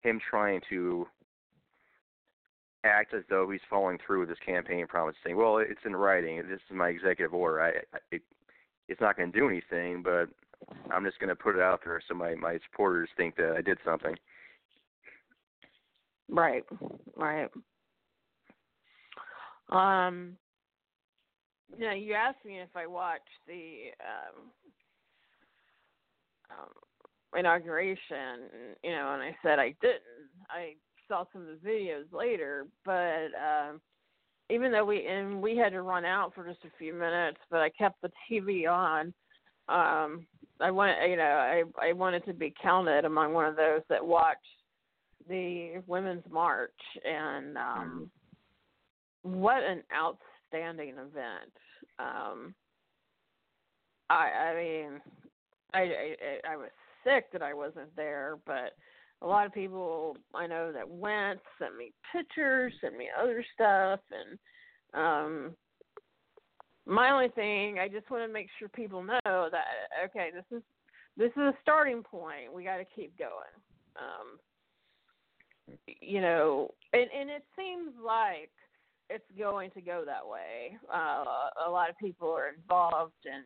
him trying to act as though he's following through with his campaign promise, saying, well, it's in writing. This is my executive order. I, I it, It's not going to do anything, but I'm just going to put it out there so my, my supporters think that I did something. Right, right. Um, now, you asked me if I watched the um, um, inauguration, you know, and I said I didn't. I saw some of the videos later, but um, even though we and we had to run out for just a few minutes, but I kept the T V on. Um, I want, you know, I I wanted to be counted among one of those that watched the Women's March, and um, what an outstanding event! Um, I, I mean, I, I I was sick that I wasn't there, but a lot of people I know that went sent me pictures, sent me other stuff, and um, my only thing, I just want to make sure people know that okay, this is this is a starting point. We got to keep going. Um, You know, and, and it seems like it's going to go that way. Uh, a lot of people are involved and,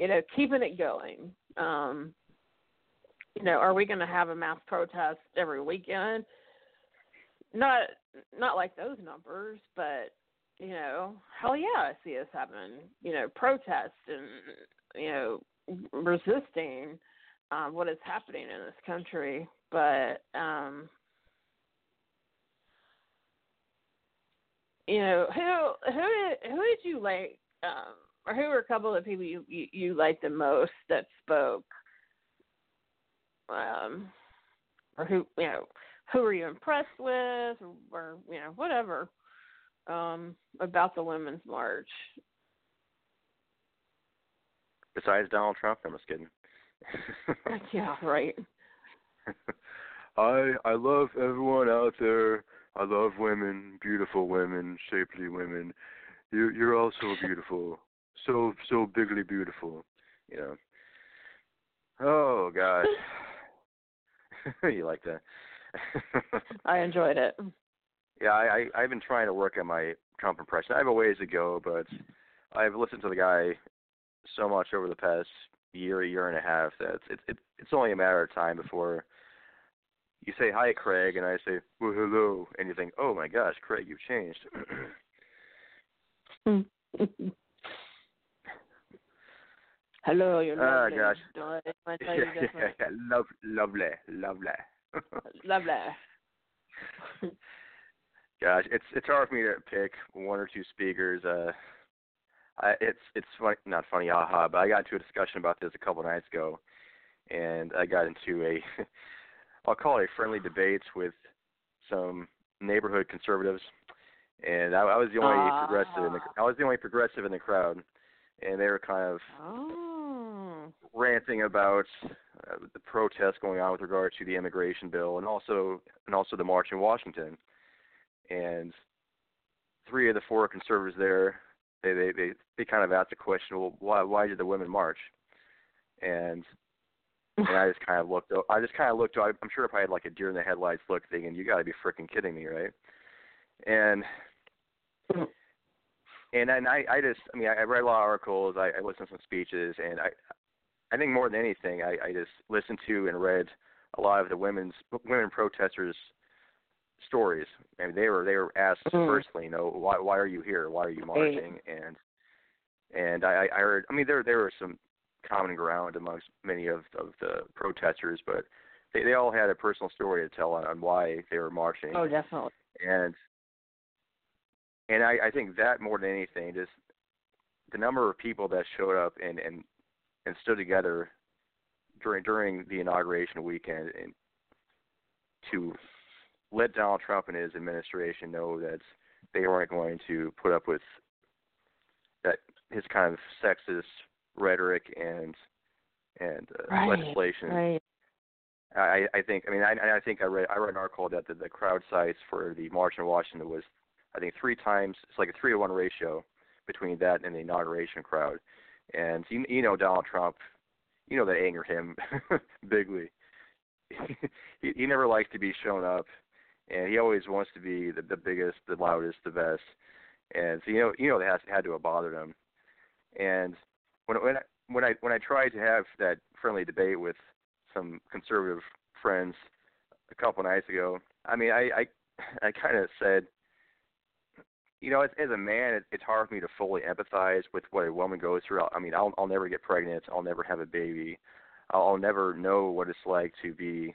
you know, keeping it going. Um, you know, are we going to have a mass protest every weekend? Not not like those numbers, but, you know, hell yeah, I see us having, you know, protests and, you know, resisting uh, what is happening in this country. But, um you know, who who did, who did you like, um, or who were a couple of people you, you, you liked the most that spoke, um, or who, you know, who were you impressed with, or, or you know, whatever, um, about the Women's March? Besides Donald Trump, I'm just kidding. Yeah, right. I I love everyone out there. I love women, beautiful women, shapely women. You, you're all so beautiful, so so bigly beautiful. You know. Oh gosh, you like that? I enjoyed it. Yeah, I, I I've been trying to work on my Trump impression. I have a ways to go, but I've listened to the guy so much over the past year, year and a half that it's it, it's only a matter of time before. You say, hi, Craig, and I say, well, hello, and you think, oh, my gosh, Craig, you've changed. Hello, you're lovely. Oh, gosh. No, I yeah, yeah, yeah. Love, lovely, lovely. Lovely. Gosh, it's it's hard for me to pick one or two speakers. Uh, I, it's it's funny, not funny, aha, but I got into a discussion about this a couple nights ago, and I got into a... I'll call it a friendly debate with some neighborhood conservatives, and I, I was the only uh, progressive. In the, I was the only progressive in the crowd, and they were kind of oh. ranting about uh, the protests going on with regard to the immigration bill, and also and also the march in Washington. And three of the four conservatives there, they they they, they kind of asked the question, well, why why did the women march? And And I just kind of looked. I just kind of looked. I'm sure if I had like a deer in the headlights look, thinking, "You got to be freaking kidding me, right?" And and and I, I just, I mean, I read a lot of articles. I, I listened to some speeches, and I, I think more than anything, I, I just listened to and read a lot of the women's women protesters' stories. I mean, they were they were asked mm. personally, you know, why why are you here? Why are you marching? And and I, I heard. I mean, there there were some common ground amongst many of, of the protesters, but they, they all had a personal story to tell on, on why they were marching. Oh, definitely. And and I, I think that more than anything, just the number of people that showed up and, and, and stood together during during the inauguration weekend and to let Donald Trump and his administration know that they weren't going to put up with that his kind of sexist rhetoric and and uh, right, legislation. Right. I, I think. I mean, I, I think I read. I read an article that the, the crowd size for the March in Washington was, I think, three times. It's like a three to one ratio between that and the inauguration crowd. And you, you know, Donald Trump, you know, that angered him bigly. he, he never likes to be shown up and he always wants to be the, the biggest, the loudest, the best. And so you know, you know, that had to have bothered him. And when when I, when I when I tried to have that friendly debate with some conservative friends a couple nights ago, I mean, I I, I kind of said, you know, as, as a man, it, it's hard for me to fully empathize with what a woman goes through. I mean, I'll I'll never get pregnant. I'll never have a baby. I'll never know what it's like to be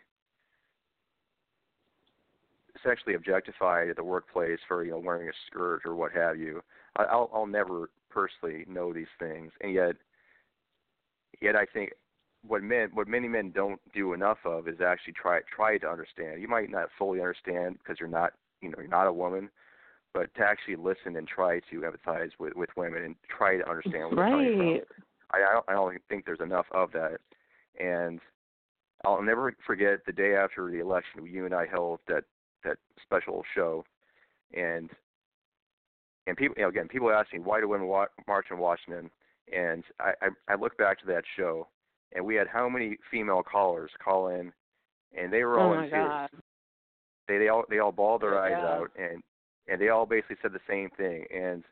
sexually objectified at the workplace for, you know, wearing a skirt or what have you. I'll I'll never personally know these things, and yet, yet I think what men, what many men don't do enough of is actually try try to understand. You might not fully understand because you're not, you know, you're not a woman, but to actually listen and try to empathize with, with women and try to understand where they're coming from. I I don't, I don't think there's enough of that. And I'll never forget the day after the election, you and I held that, that special show, and and people, you know, again, people asked me, why do women wa- march in Washington? And I, I, I look back to that show, and we had how many female callers call in, and they were all oh in tears. They they all they all bawled their oh eyes God. out, and, and they all basically said the same thing. And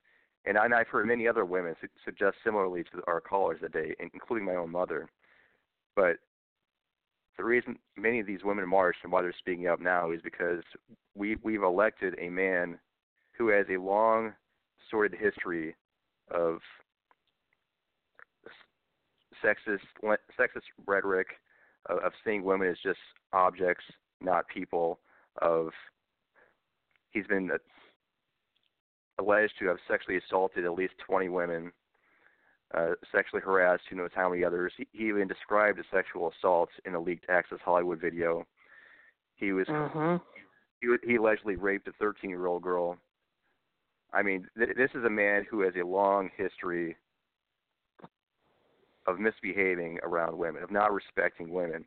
and, I, and I've heard many other women su- suggest similarly to our callers that day, including my own mother. But the reason many of these women marched and why they're speaking up now is because we, we've elected a man who has a long, sordid history of sexist sexist rhetoric, of, of seeing women as just objects, not people. Of he's been alleged to have sexually assaulted at least twenty women. Uh, sexually harassed, who knows how many others. He, he even described a sexual assault in a leaked Access Hollywood video. He was uh-huh. he, he allegedly raped a thirteen-year-old girl. I mean, th- this is a man who has a long history of misbehaving around women, of not respecting women.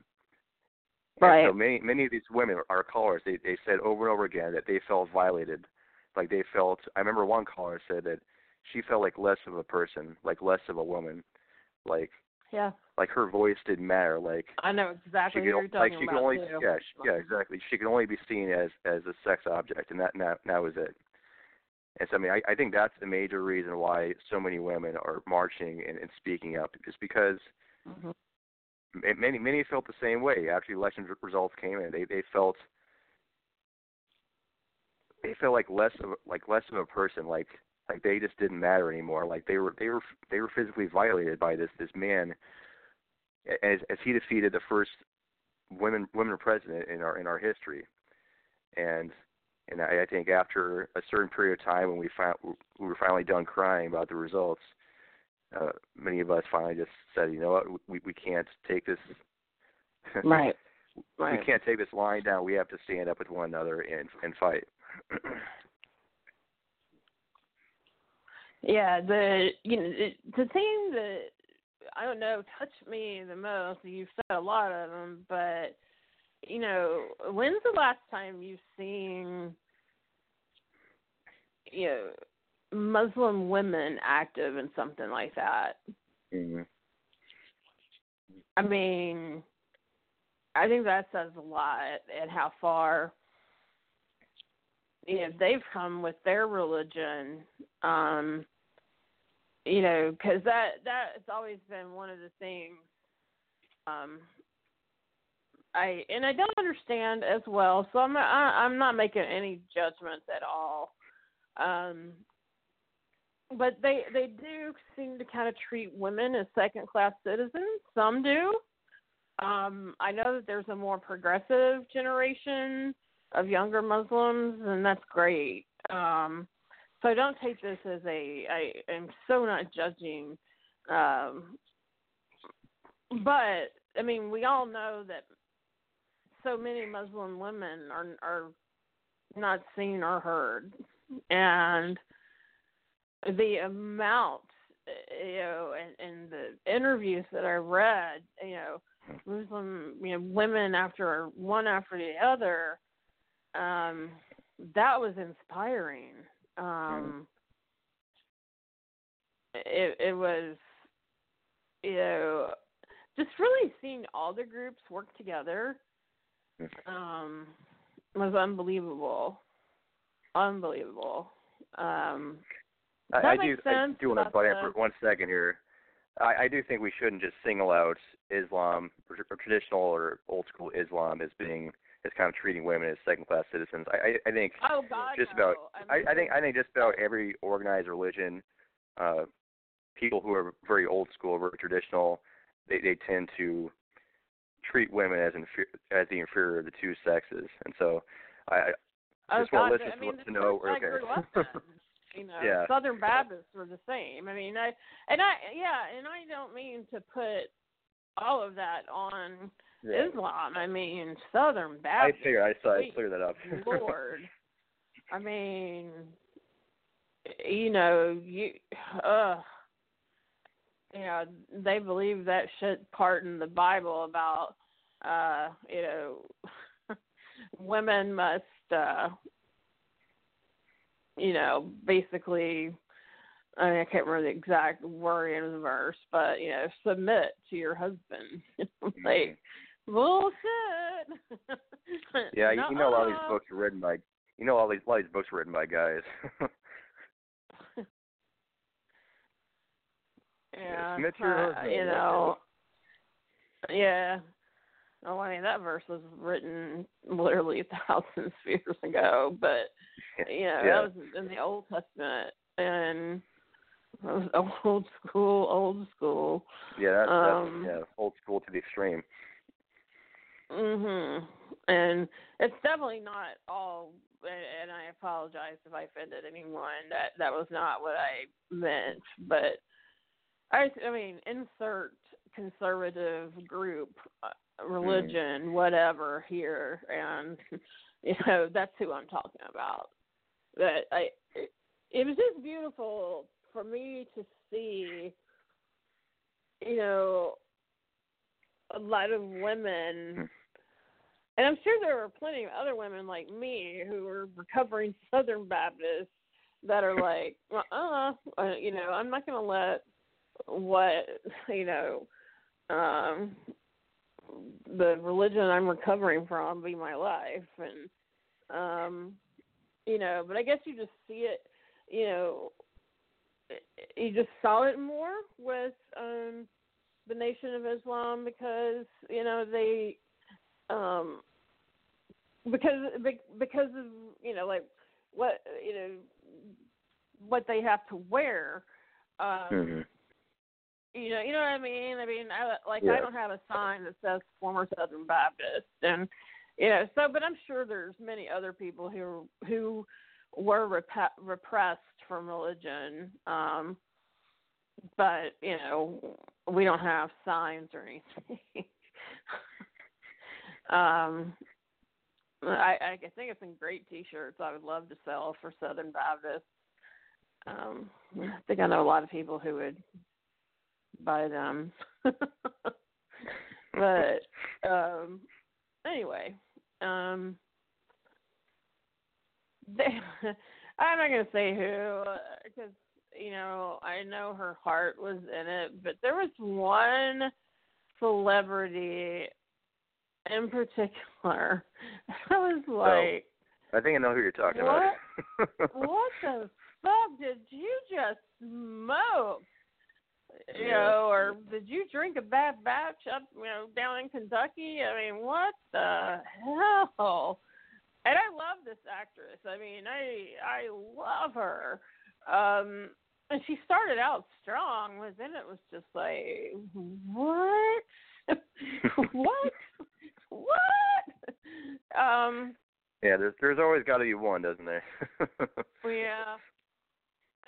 Right. And so many many of these women, our callers, they, they said over and over again that they felt violated. Like they felt, I remember one caller said that she felt like less of a person, like less of a woman, like yeah, like her voice didn't matter. Like I know exactly what you're talking like she about. Could only, yeah, she, yeah, exactly. She could only be seen as, as a sex object, and that that, that was it. And so I mean, I, I think that's the major reason why so many women are marching and, and speaking up, is because mm-hmm. many many felt the same way after the election results came in. They they felt they felt like less of like less of a person, like. Like they just didn't matter anymore. Like they were, they were, they were physically violated by this this man, as as he defeated the first women women president in our in our history, and and I, I think after a certain period of time when we found, we were finally done crying about the results, uh, many of us finally just said, you know what, we we can't take this. Right. we right. can't take this line down. We have to stand up with one another and and fight. Yeah, the you know the thing that I don't know touched me the most. You've said a lot of them, but you know, when's the last time you've seen you know Muslim women active in something like that? Mm-hmm. I mean, I think that says a lot and how far. You know, they've come with their religion, um, you know, because that, that has always been one of the things um, I, and I don't understand as well, so I'm not, I, I'm not making any judgments at all. Um, but they, they do seem to kind of treat women as second-class citizens. Some do. Um, I know that there's a more progressive generation of younger Muslims, and that's great. Um, so don't take this as a, I am so not judging. Um, but, I mean, we all know that so many Muslim women are, are not seen or heard. And the amount, you know, and, and the interviews that I read, you know, Muslim you know, women after one after the other, Um, that was inspiring. Um, it, it was, you know, just really seeing all the groups work together, um, was unbelievable. Unbelievable. Um, I, I, do, I do want to butt in for one second here. I, I do think we shouldn't just single out Islam, or, or traditional or old school Islam, as being as kind of treating women as second class citizens. I, I, I think oh, God, just about no. I, mean, I, I think I think just about every organized religion, uh, people who are very old school, very traditional, they, they tend to treat women as infer- as the inferior of the two sexes, and so I, I just oh, want God, listeners I mean, to know. Okay. You know, yeah. Southern Baptists were the same. I mean, I and I yeah, and I don't mean to put all of that on yeah. Islam. I mean, Southern Baptists. I figure I saw I clear that up. Lord, I mean, you know, you, uh, you know, they believe that shit part in the Bible about, uh, you know, women must. Uh, you know, basically, I mean, I can't remember the exact word in the verse, but, you know, submit to your husband. Like, bullshit. Yeah, no. you know all these books are written by, you know all these, all these books are written by guys. yeah. yeah. Submit to your husband. Uh, you know, yeah. Oh, I mean, that verse was written literally thousands of years ago, but, you know, yeah. that was in the Old Testament, and it was old school, old school. Yeah, that's, um, that's yeah, old school to the extreme. Mm-hmm. And it's definitely not all, and I apologize if I offended anyone. That, that was not what I meant, but, I, I mean, insert conservative group religion, mm. whatever here, and you know that's who I'm talking about. But I, it, it was just beautiful for me to see, you know, a lot of women, and I'm sure there were plenty of other women like me who were recovering Southern Baptists that are like, uh, uh-uh, you know, I'm not going to let what you know. Um, the religion I'm recovering from be my life. And, um, you know, but I guess you just see it, you know, you just saw it more with um, the Nation of Islam because, you know, they, um, because, because of, you know, like what, you know, what they have to wear, um, mm-hmm. You know, you know what I mean? I mean, I, like, yeah. I don't have a sign that says former Southern Baptist. And, you know, so, but I'm sure there's many other people who who were rep- repressed from religion. Um, but, you know, we don't have signs or anything. um, I, I think it's in great T-shirts I would love to sell for Southern Baptists. Um, I think I know a lot of people who would by them. But um, anyway, um, they, I'm not going to say who because, you know, I know her heart was in it, but there was one celebrity in particular. I was like, oh, I think I know who you're talking what, about. What the fuck did you just smoke? You know, or did you drink a bad batch up, you know, down in Kentucky? I mean, what the hell? And I love this actress. I mean, I I love her. Um, and she started out strong, but then it was just like, what? what? What? Um, yeah, there's, there's always got to be one, doesn't there? Yeah.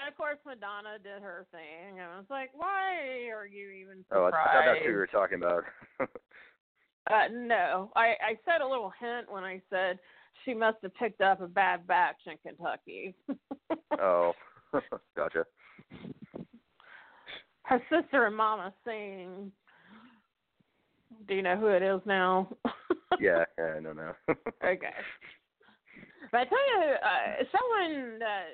And, of course, Madonna did her thing, and I was like, why are you even surprised? Oh, I thought that's who you were talking about. uh, no. I, I said a little hint when I said she must have picked up a bad batch in Kentucky. Oh, gotcha. Her sister and mama sing. Do you know who it is now? yeah, yeah, I know now. Okay. But I tell you, uh, someone that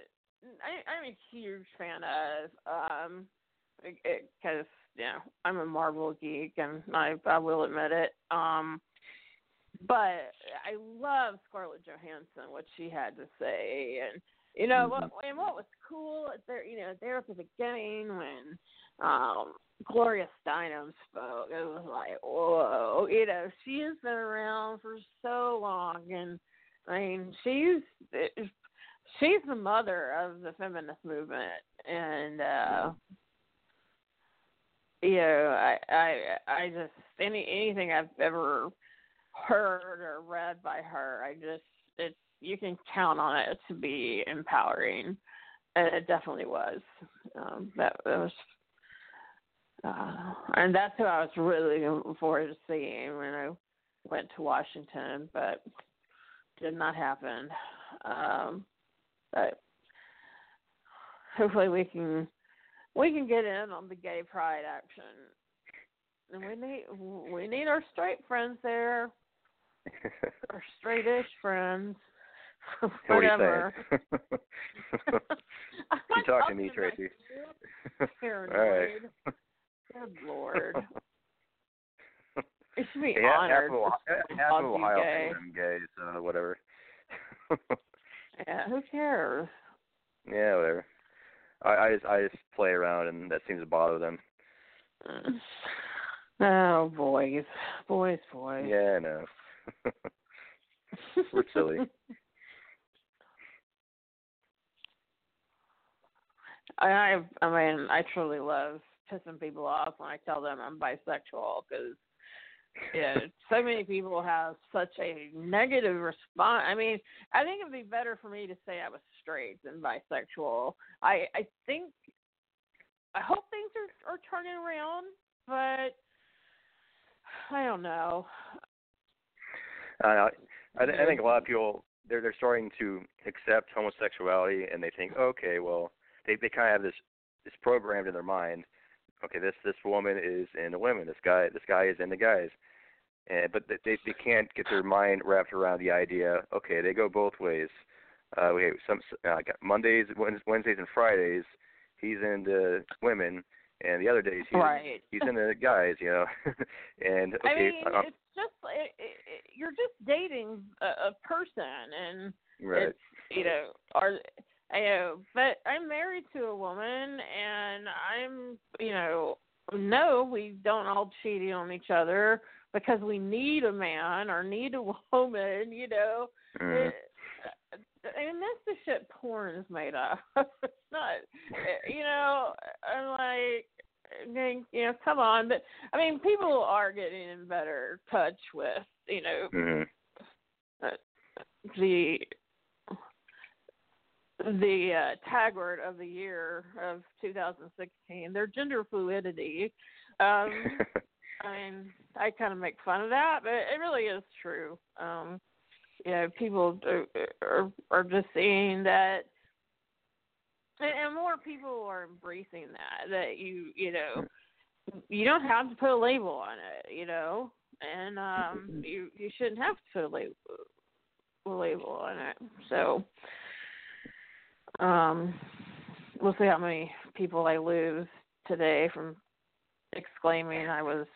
I, I'm a huge fan of, um, because, you know, I'm a Marvel geek, and I, I will admit it, um, But I love Scarlett Johansson, what she had to say, and you know, mm-hmm. what, and what was cool at there, you know, there at the beginning when um, Gloria Steinem spoke, it was like, whoa, you know, she has been around for so long, and I mean, she's she's the mother of the feminist movement, and. Uh, You know, I, I, I just, any anything I've ever heard or read by her, I just, it's, you can count on it to be empowering. And it definitely was. Um, that, that was, uh, and that's who I was really looking forward to seeing when I went to Washington, but did not happen. Um, but hopefully we can, We can get in on the gay pride action, and we need we need our straight friends there, our straight-ish friends, whatever. What are you saying? You're talking to me, Tracy. Paranoid. All right. Good Lord. It should be yeah, honored. Half of Ohio thinks I'm gay, so whatever. Yeah, who cares? Yeah, whatever. I, I just I just play around, and that seems to bother them. Oh, boys, boys, boys. Yeah, I know. We're silly. I I mean, I truly love pissing people off when I tell them I'm bisexual, because yeah, so many people have such a negative response. I mean, I think it'd be better for me to say I was straight than bisexual. I, I think, I hope things are, are turning around, but I don't know. Uh, I, I think a lot of people, they're, they're starting to accept homosexuality, and they think, okay, well, they, they kind of have this, this programmed in their mind. Okay, this this woman is into women. This guy this guy is into guys, and but they they can't get their mind wrapped around the idea. Okay, they go both ways. Uh, we have some uh, Mondays, Wednesdays, and Fridays. He's into women, and the other days he's right. he's into guys. You know, and okay, I mean, I'm, it's just it, it, you're just dating a, a person, and right. it's, you know, are. I know, but I'm married to a woman, and I'm, you know, no, we don't all cheat on each other because we need a man or need a woman, you know. Mm. It, and that's the shit porn is made of. It's not, you know, I'm like, you know, come on. But, I mean, people are getting in better touch with, you know, mm. the... the uh, tagword of the year of two thousand sixteen, their gender fluidity. Um, I mean, I kind of make fun of that, but it really is true. Um, you know, people are, are, are just seeing that, and, and more people are embracing that, that you, you know, you don't have to put a label on it, you know, and um, you, you shouldn't have to put a label, a label on it. So, Um, we'll see how many people I lose today from exclaiming I was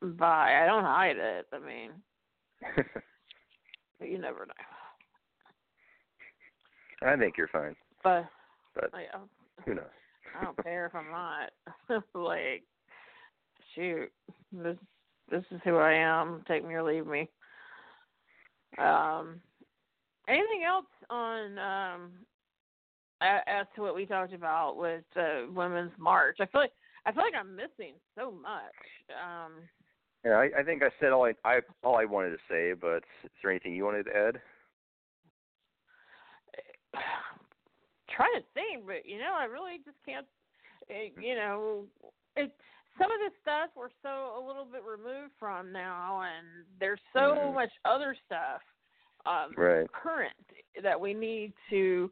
bi. I don't hide it. I mean, but you never know. I think you're fine. But, but I, who knows? I don't care if I'm not. Like, shoot, this this is who I am. Take me or leave me. Um, anything else on um. As to what we talked about with uh, Women's March, I feel like I feel like I'm missing so much. Um, yeah, I, I think I said all I, I all I wanted to say. But is there anything you wanted to add? I'm trying to think, but you know, I really just can't. It, you know, it, some of this stuff we're so a little bit removed from now, and there's so mm. much other stuff um, right. current that we need to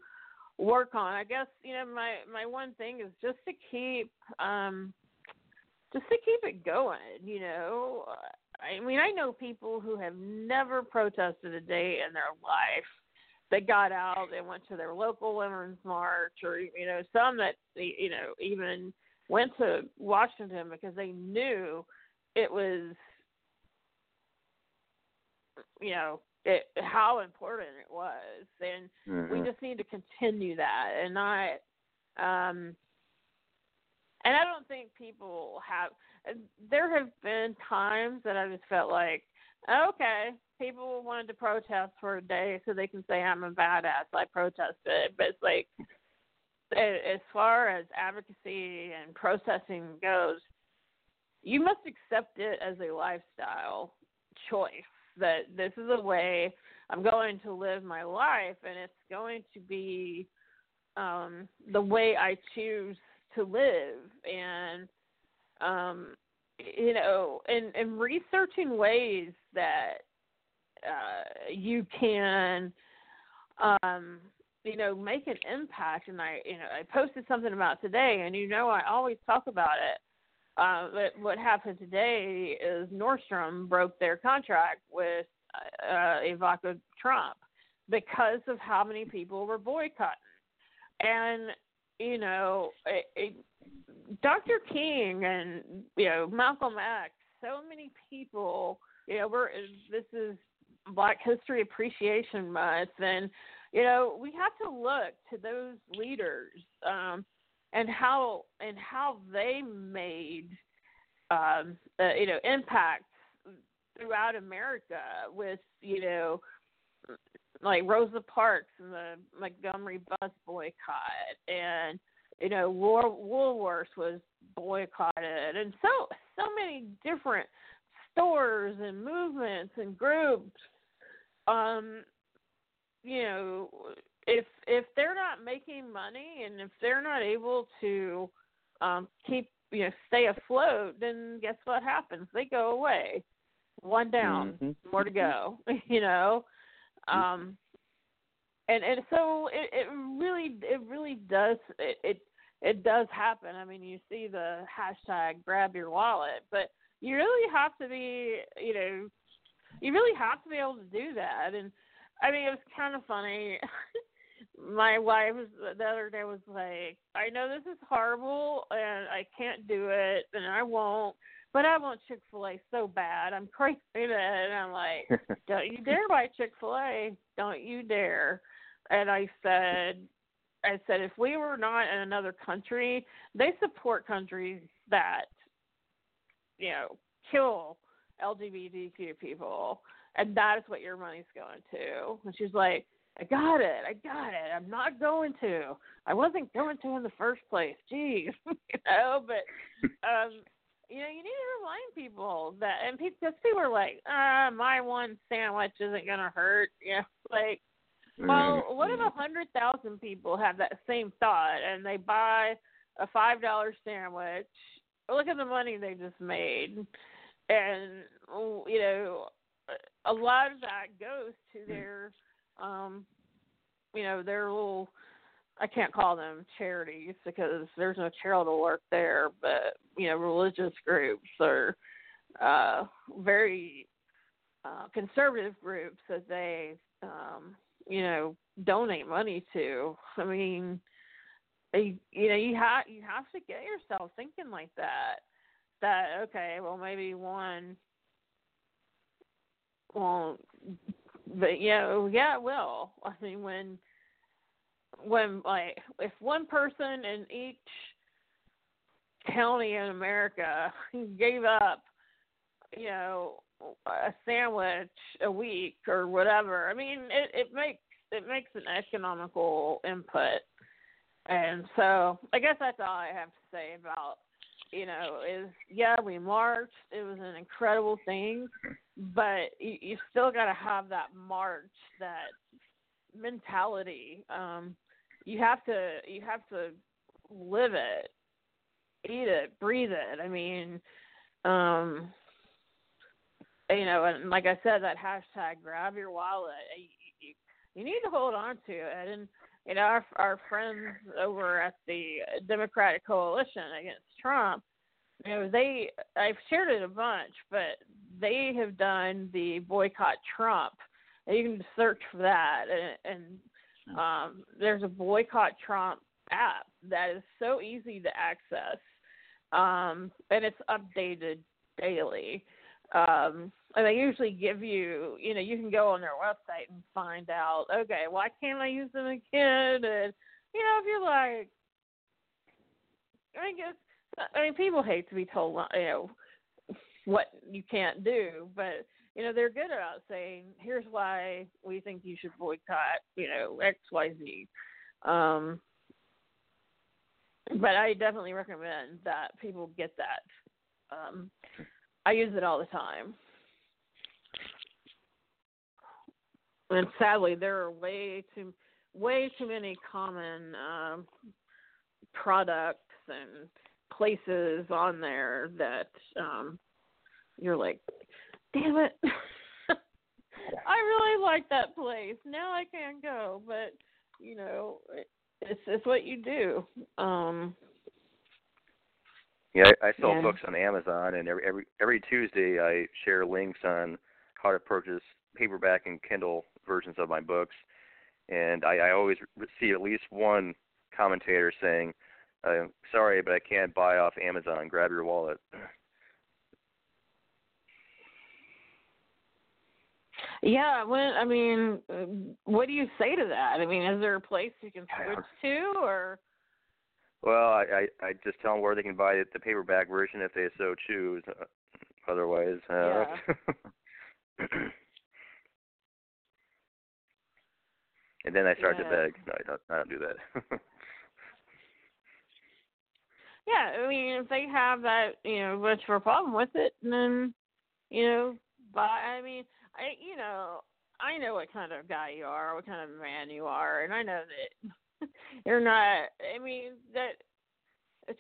work on. I guess, you know, my, my one thing is just to keep, um, just to keep it going, you know. I mean, I know people who have never protested a day in their life. They got out, they went to their local Women's March, or, you know, some that, you know, even went to Washington because they knew it was you know, it, how important it was. And mm-hmm. we just need to continue that and not um, – and I don't think people have – there have been times that I just felt like, okay, people wanted to protest for a day so they can say I'm a badass. I protested. But it's like, as far as advocacy and protesting goes, you must accept it as a lifestyle choice, that this is a way I'm going to live my life, and it's going to be um, the way I choose to live. And, um, you know, and, and researching ways that uh, you can, um, you know, make an impact. And I, you know, I posted something about today, and, you know, I always talk about it. Uh, but what happened today is Nordstrom broke their contract with uh, Ivanka Trump because of how many people were boycotting. And, you know, it, it, Doctor King and, you know, Malcolm X, so many people, you know, we're, this is Black History Appreciation Month. And, you know, we have to look to those leaders, um, and how and how they made um, uh, you know, impacts throughout America with, you know, like Rosa Parks and the Montgomery bus boycott, and, you know, Woolworths was boycotted, and so so many different stores and movements and groups. Um, you know, If if they're not making money and if they're not able to um, keep, you know, stay afloat, then guess what happens? They go away. One down, mm-hmm. more to go, you know. Um, and and so it, it really it really does it, it it does happen. I mean, you see the hashtag grab your wallet, but you really have to be, you know, you really have to be able to do that. And I mean, it was kind of funny. My wife the other day was like, I know this is horrible and I can't do it and I won't, but I want Chick-fil-A so bad. I'm crazy about it. And I'm like, don't you dare buy Chick-fil-A. Don't you dare. And I said, I said, if we were not in another country, they support countries that, you know, kill L G B T Q people. And that is what your money's going to. And she's like, I got it. I got it. I'm not going to. I wasn't going to in the first place. Jeez. You know, but, um, you know, you need to remind people that, and because people are like, ah, my one sandwich isn't going to hurt. Yeah. Like, well, what if one hundred thousand people have that same thought and they buy a five dollar sandwich? Look at the money they just made. And, you know, a lot of that goes to their, um, you know, their little, I can't call them charities because there's no charitable work there, but, you know, religious groups or uh, very uh, conservative groups that they, um, you know, donate money to. I mean, they, you know, you, ha- you have to get yourself thinking like that, that, okay, well, maybe one – Well, but you know, yeah, it will. I mean, when, when like, if one person in each county in America gave up, you know, a sandwich a week or whatever, I mean, it, it makes it makes an economical input. And so, I guess that's all I have to say about, you know, is yeah, we marched. It was an incredible thing. But you, you still got to have that march, that mentality. Um, you have to, you have to live it, eat it, breathe it. I mean, um, you know, and like I said, that hashtag grab your wallet. You, you need to hold on to it. And you know, our, our friends over at the Democratic Coalition Against Trump, you know, they, I've shared it a bunch, but they have done the boycott Trump. And you can search for that. And, and um, there's a boycott Trump app that is so easy to access. Um, and it's updated daily. Um, and they usually give you, you know, you can go on their website and find out, okay, why can't I use them again? And, you know, if you're like, I guess, I mean, people hate to be told, you know, what you can't do, but, you know, they're good about saying, here's why we think you should boycott, you know, X, Y, Z. Um, but I definitely recommend that people get that. Um, I use it all the time. And sadly, there are way too, way too many common um, products and places on there that um, you're like, damn it. I really like that place. Now I can't go. But, you know, it's, it's what you do. Um, yeah, I, I sell yeah. books on Amazon, and every, every every Tuesday I share links on how to purchase paperback and Kindle versions of my books. And I, I always see at least one commentator saying, uh, sorry, but I can't buy off Amazon. Grab your wallet. Yeah, when, I mean, what do you say to that? I mean, is there a place you can switch to, or? Well, I, I, I just tell them where they can buy the paperback version if they so choose. Otherwise, uh, yeah. And then I start yeah. to beg. No, I don't, I don't do that. Yeah, I mean, if they have that, you know, much of a problem with it, then, you know, buy. I mean, I, you know, I know what kind of guy you are, what kind of man you are, and I know that you're not, I mean, that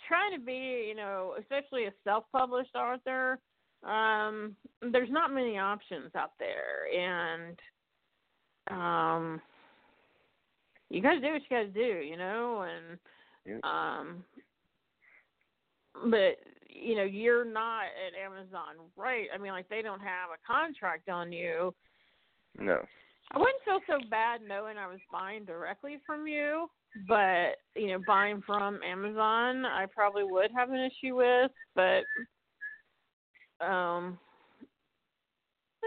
trying to be, you know, especially a self-published author, um, there's not many options out there, and um, you got to do what you got to do, you know, and yeah. um, but you know, you're not at Amazon, right? I mean, like, they don't have a contract on you. No. I wouldn't feel so bad knowing I was buying directly from you, but, you know, buying from Amazon, I probably would have an issue with, but um,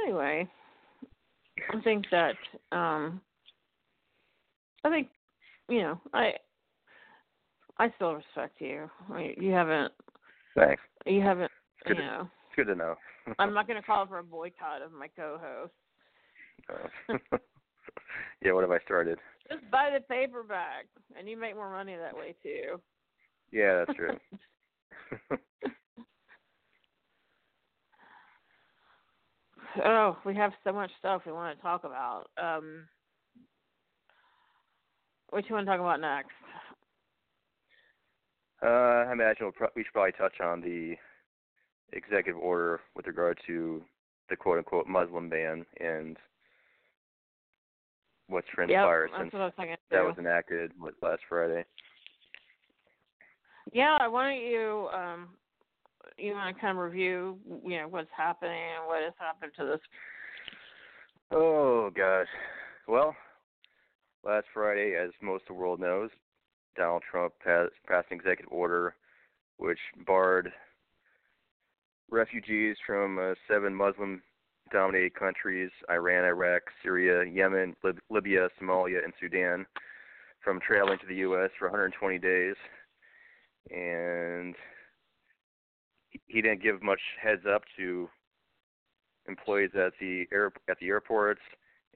anyway, I think that, um, I think, you know, I, I still respect you. I, you haven't, Thanks. You haven't, you know. It's good to know. I'm not going to call for a boycott of my co-host. Uh, yeah, what have I started? Just buy the paperback, and you make more money that way, too. Yeah, that's true. Oh, we have so much stuff we want to talk about. Um, what do you want to talk about next? Uh, I imagine we'll pro- we should probably touch on the executive order with regard to the quote-unquote Muslim ban and what's transpired yep, since what was that was enacted last Friday. Yeah, why don't you um, you want to kind of review, you know, what's happening and what has happened to this? Oh gosh, well, last Friday, as most of the world knows, Donald Trump passed an executive order which barred refugees from uh, seven Muslim-dominated countries, Iran, Iraq, Syria, Yemen, Lib- Libya, Somalia, and Sudan, from traveling to the U S for one hundred twenty days. And he didn't give much heads up to employees at the aer- at the airports.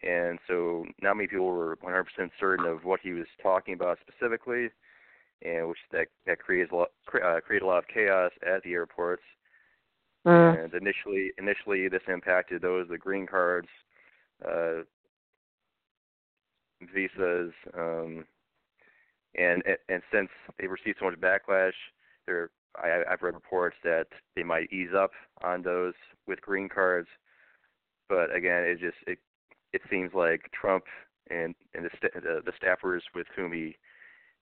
And so not many people were one hundred percent certain of what he was talking about specifically, and which that, that created a lot, uh, created a lot of chaos at the airports. Mm. And initially, initially this impacted those with green cards, uh, visas, um, and and since they received so much backlash, there I, I've read reports that they might ease up on those with green cards. But again, it just it. It seems like Trump and, and the, st- the the staffers with whom he,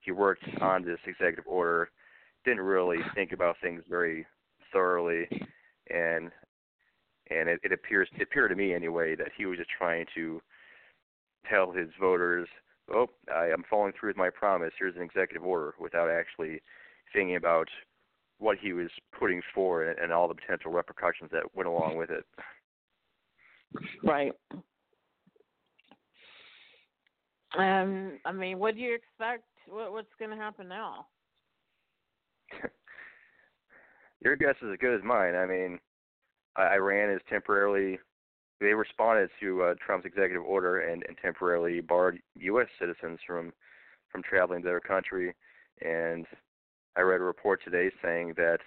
he worked on this executive order didn't really think about things very thoroughly, and and it, it appears it appeared to me anyway that he was just trying to tell his voters, oh, I am following through with my promise. Here's an executive order, without actually thinking about what he was putting forward and all the potential repercussions that went along with it. Right. Um, I mean, what do you expect? What, what's going to happen now? Your guess is as good as mine. I mean, Iran is temporarily – they responded to uh, Trump's executive order and, and temporarily barred U S citizens from, from traveling to their country. And I read a report today saying that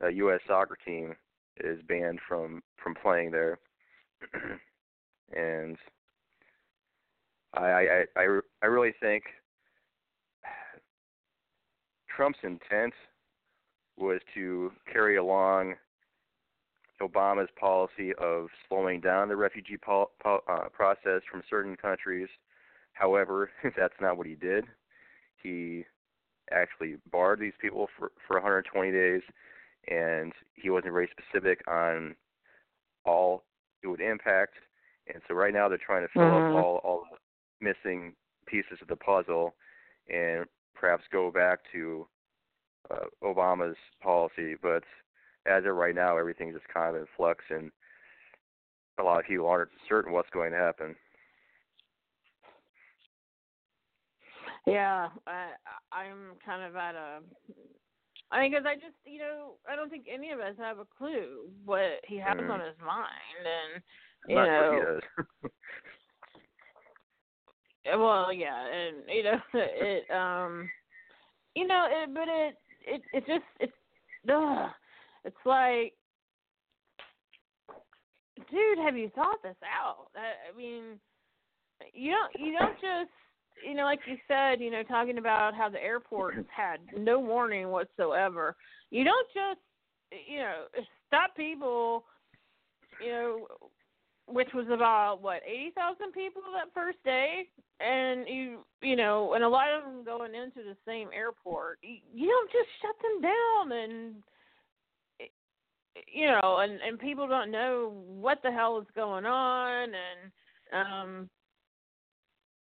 a U S soccer team is banned from, from playing there. And I, I, I, I really think Trump's intent was to carry along Obama's policy of slowing down the refugee pol- pol- uh, process from certain countries. However, that's not what he did. He actually barred these people for, for one hundred twenty days, and he wasn't very specific on all it would impact. And so right now they're trying to fill mm-hmm. up all, all the missing pieces of the puzzle and perhaps go back to uh, Obama's policy. But as of right now, everything's just kind of in flux, and a lot of people aren't certain what's going to happen. Yeah, I, I'm kind of at a... I mean, because I just, you know, I don't think any of us have a clue what he has mm. on his mind, and... You Not know, well, yeah, and you know it. Um, you know, it, but it, it, it just, it's, ugh, it's like, dude, have you thought this out? I, I mean, you don't, you don't just, you know, like you said, you know, talking about how the airports had no warning whatsoever. You don't just, you know, stop people, you know. Which was about, what, eighty thousand people that first day? And, you you know, and a lot of them going into the same airport. You don't just shut them down. And, you know, and, and people don't know what the hell is going on. And um,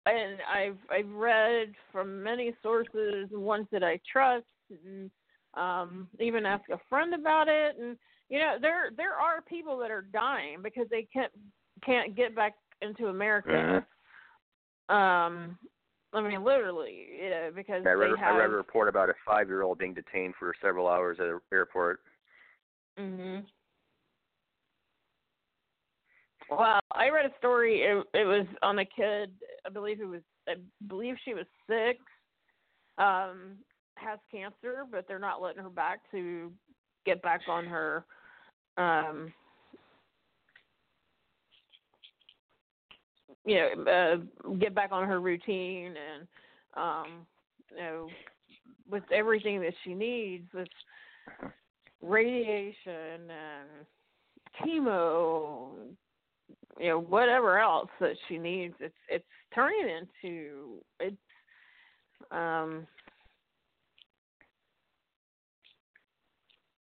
and I've, I've read from many sources, ones that I trust, and um, even asked a friend about it. And, you know, there there are people that are dying because they can't can't get back into America. Uh-huh. Um, I mean, literally, you know, because I read, they have... I read a report about a five-year-old being detained for several hours at an airport. Mm-hmm. Well, I read a story. It, it was on a kid. I believe it was. I believe she was six. Um, has cancer, but they're not letting her back to get back on her. Um, you know, uh, get back on her routine, and um, you know, with everything that she needs, with radiation and chemo, you know, whatever else that she needs, it's it's turning into it's. Um,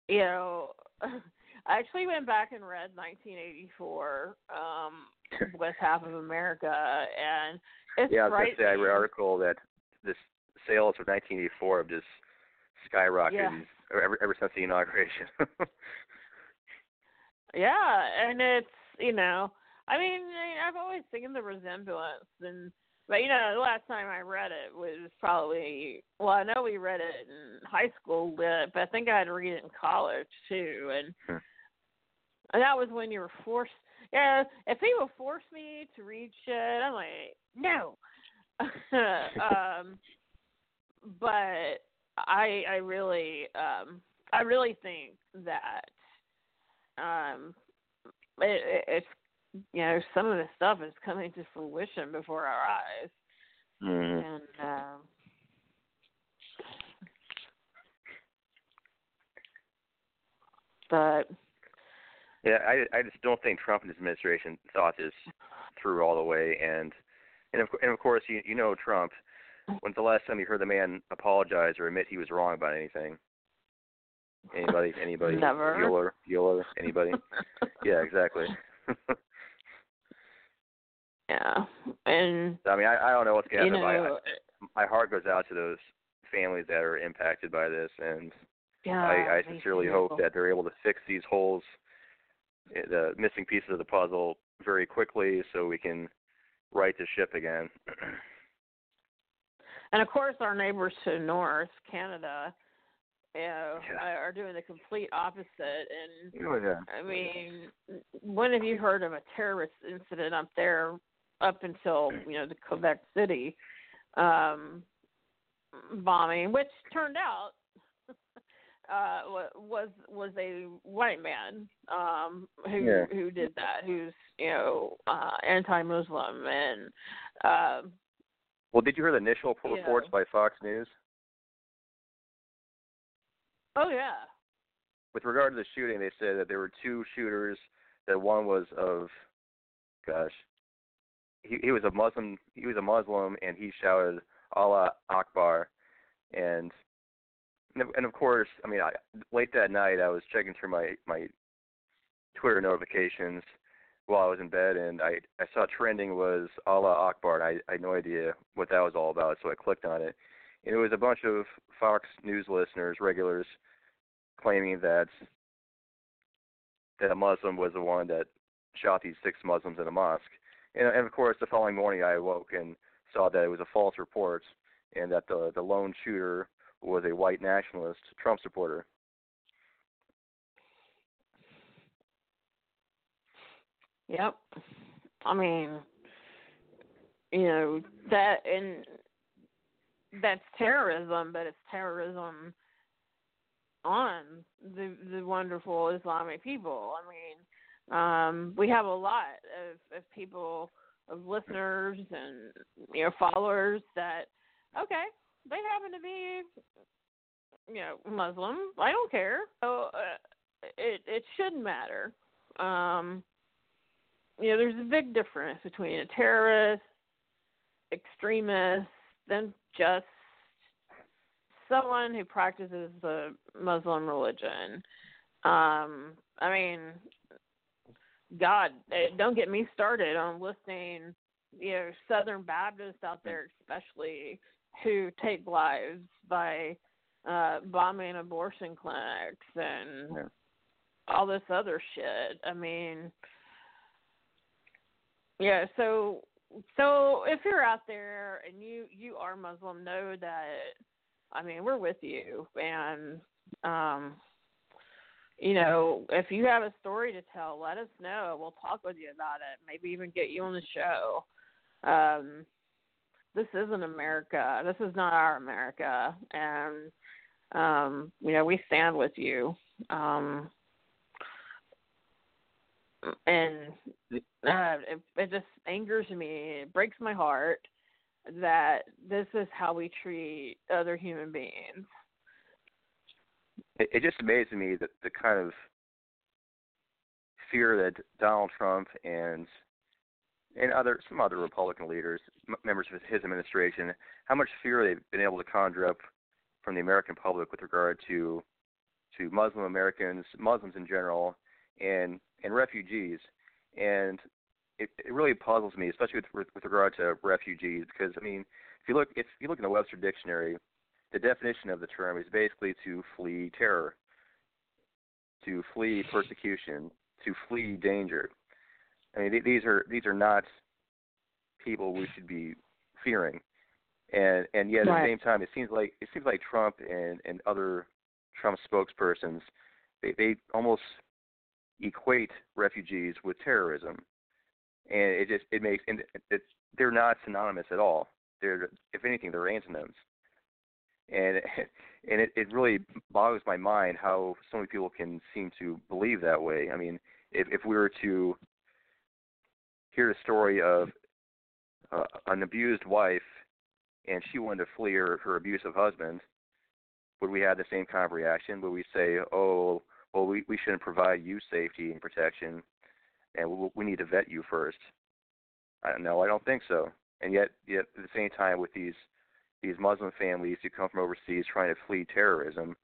you know, I actually went back and read nineteen eighty-four, um, West Half of America, and it's yeah, I was gonna say, I read an article that this sales of nineteen eighty-four have just skyrocketed yeah. ever, ever since the inauguration. Yeah, and it's, you know, I mean, I've always seen the resemblance, and but, you know, the last time I read it was probably, well, I know we read it in high school, but I think I had to read it in college, too. And, hmm. and that was when you were forced. Yeah, if people force me to read shit, I'm like, no. um, but I I really, um, I really think that um, it, it, it's, you know, some of the stuff is coming to fruition before our eyes. Mm. And um, but yeah, I, I just don't think Trump and his administration thought this through all the way. And and of, and of course, you you know Trump. When's the last time you heard the man apologize or admit he was wrong about anything? Anybody? Anybody? Never. Euler? Euler? Anybody? Yeah, exactly. Yeah, and I mean, I, I don't know what's going to happen. Know, my, my heart goes out to those families that are impacted by this, and Yeah, I, I sincerely hope that they're able to fix these holes, the missing pieces of the puzzle, very quickly so we can right the ship again. And, of course, our neighbors to the north, Canada, you know, yeah. are doing the complete opposite. And, oh, yeah. I mean, when have you heard of a terrorist incident up there up until, you know, the Quebec City um, bombing, which turned out uh, was was a white man um, who yeah. who did that, who's, you know, uh, anti-Muslim and uh, – Well, did you hear the initial reports yeah. by Fox News? Oh, yeah. With regard to the shooting, they said that there were two shooters, that one was of, gosh, he, he was a Muslim, he was a Muslim, and he shouted, Allah Akbar. And, and of course, I mean, I, late that night, I was checking through my, my Twitter notifications while I was in bed, and I, I saw trending was Allah Akbar, and I, I had no idea what that was all about, so I clicked on it. And it was a bunch of Fox News listeners, regulars, claiming that that a Muslim was the one that shot these six Muslims in a mosque. And, and of course, the following morning I woke and saw that it was a false report and that the, the lone shooter was a white nationalist Trump supporter. Yep. I mean, you know, that, and that's terrorism, but it's terrorism on the the wonderful Islamic people. I mean, um, we have a lot of, of people, of listeners and, you know, followers that, okay, they happen to be, you know, Muslim. I don't care. So, uh, it, it shouldn't matter. Um You know, there's a big difference between a terrorist, extremist, than just someone who practices the Muslim religion. Um, I mean, God, don't get me started on listening, you know, Southern Baptists out there especially who take lives by uh, bombing abortion clinics and yeah. all this other shit. I mean... Yeah, so so if you're out there and you, you are Muslim, know that, I mean, we're with you. And, um, you know, if you have a story to tell, let us know. We'll talk with you about it, maybe even get you on the show. Um, this isn't America. This is not our America. And, um, you know, we stand with you. Um And uh, it, it just angers me. It breaks my heart that this is how we treat other human beings. It, it just amazes me that the kind of fear that Donald Trump and and other some other Republican leaders, members of his administration, how much fear they've been able to conjure up from the American public with regard to to Muslim Americans, Muslims in general, and and refugees. And it, it really puzzles me, especially with, with regard to refugees, because, I mean, if you look if you look in the Webster Dictionary, the definition of the term is basically to flee terror, to flee persecution, to flee danger. I mean, th- these are these are not people we should be fearing. And and yet at right. the same time, it seems like it seems like Trump and, and other Trump spokespersons, they, they almost equate refugees with terrorism, and it just it makes and it's, they're not synonymous at all. They're, if anything, they're antonyms, and and it, it really boggles my mind how so many people can seem to believe that way. I mean, if if we were to hear a story of uh, an abused wife and she wanted to flee her, her abusive husband, would we have the same kind of reaction? Would we say, oh, well, we, we shouldn't provide you safety and protection, and we, we need to vet you first? I don't know. I don't think so. And yet, yet at the same time, with these these Muslim families who come from overseas trying to flee terrorism,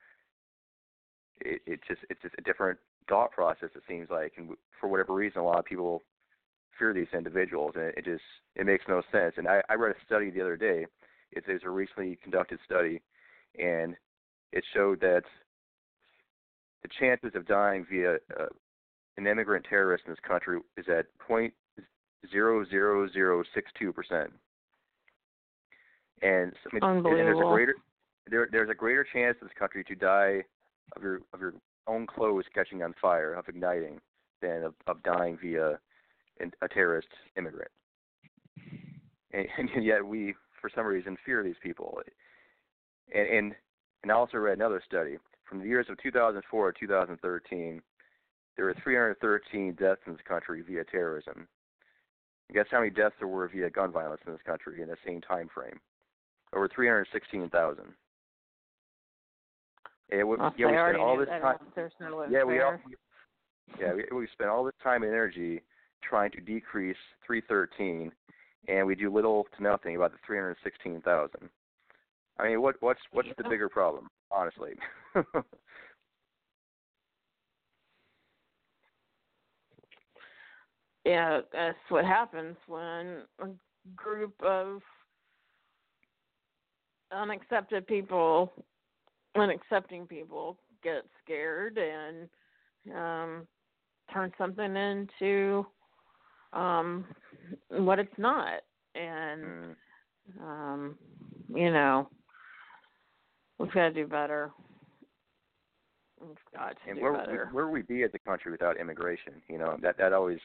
it, it just it's just a different thought process, it seems like. And for whatever reason, a lot of people fear these individuals, and it, it just it makes no sense. And I, I read a study the other day. It, it was a recently conducted study, and it showed that the chances of dying via uh, an immigrant terrorist in this country is at zero point zero zero zero six two percent. And I mean, Unbelievable. there's a greater there, there's a greater chance in this country to die of your of your own clothes catching on fire, of igniting, than of, of dying via an, a terrorist immigrant. And, and yet we, for some reason, fear these people. And, and and I also read another study from the years of two thousand four to two thousand thirteen. There were three hundred thirteen deaths in this country via terrorism. Guess how many deaths there were via gun violence in this country in the same time frame? Over three hundred sixteen thousand. Yeah, we, yeah, we spent all this time. No yeah, we all, yeah, we, we spent all this time and energy trying to decrease three hundred thirteen, and we do little to nothing about the three hundred sixteen thousand. I mean, what what's what's yeah. the bigger problem, honestly? Yeah, that's what happens when a group of unaccepted people, unaccepting people, get scared and um, turn something into um, what it's not. And, um, you know, we've got to do better. We've got to and do where, better. Where would we be as a country without immigration? You know, that, that always...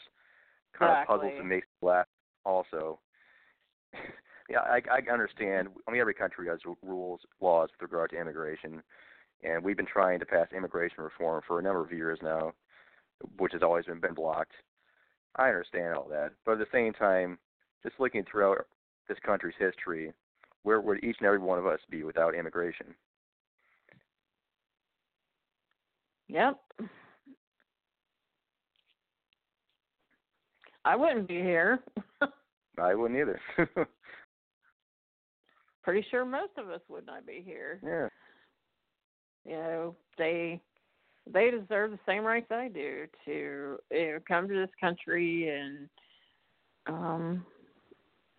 kind exactly. of puzzles and makes me laugh also. yeah, I, I understand. I mean, every country has rules, laws with regard to immigration, and we've been trying to pass immigration reform for a number of years now, which has always been, been blocked. I understand all that. But at the same time, just looking throughout this country's history, where would each and every one of us be without immigration? Yep. I wouldn't be here. I wouldn't either. Pretty sure most of us would not be here. Yeah. You know, they they deserve the same rights I do to, you know, come to this country and, um,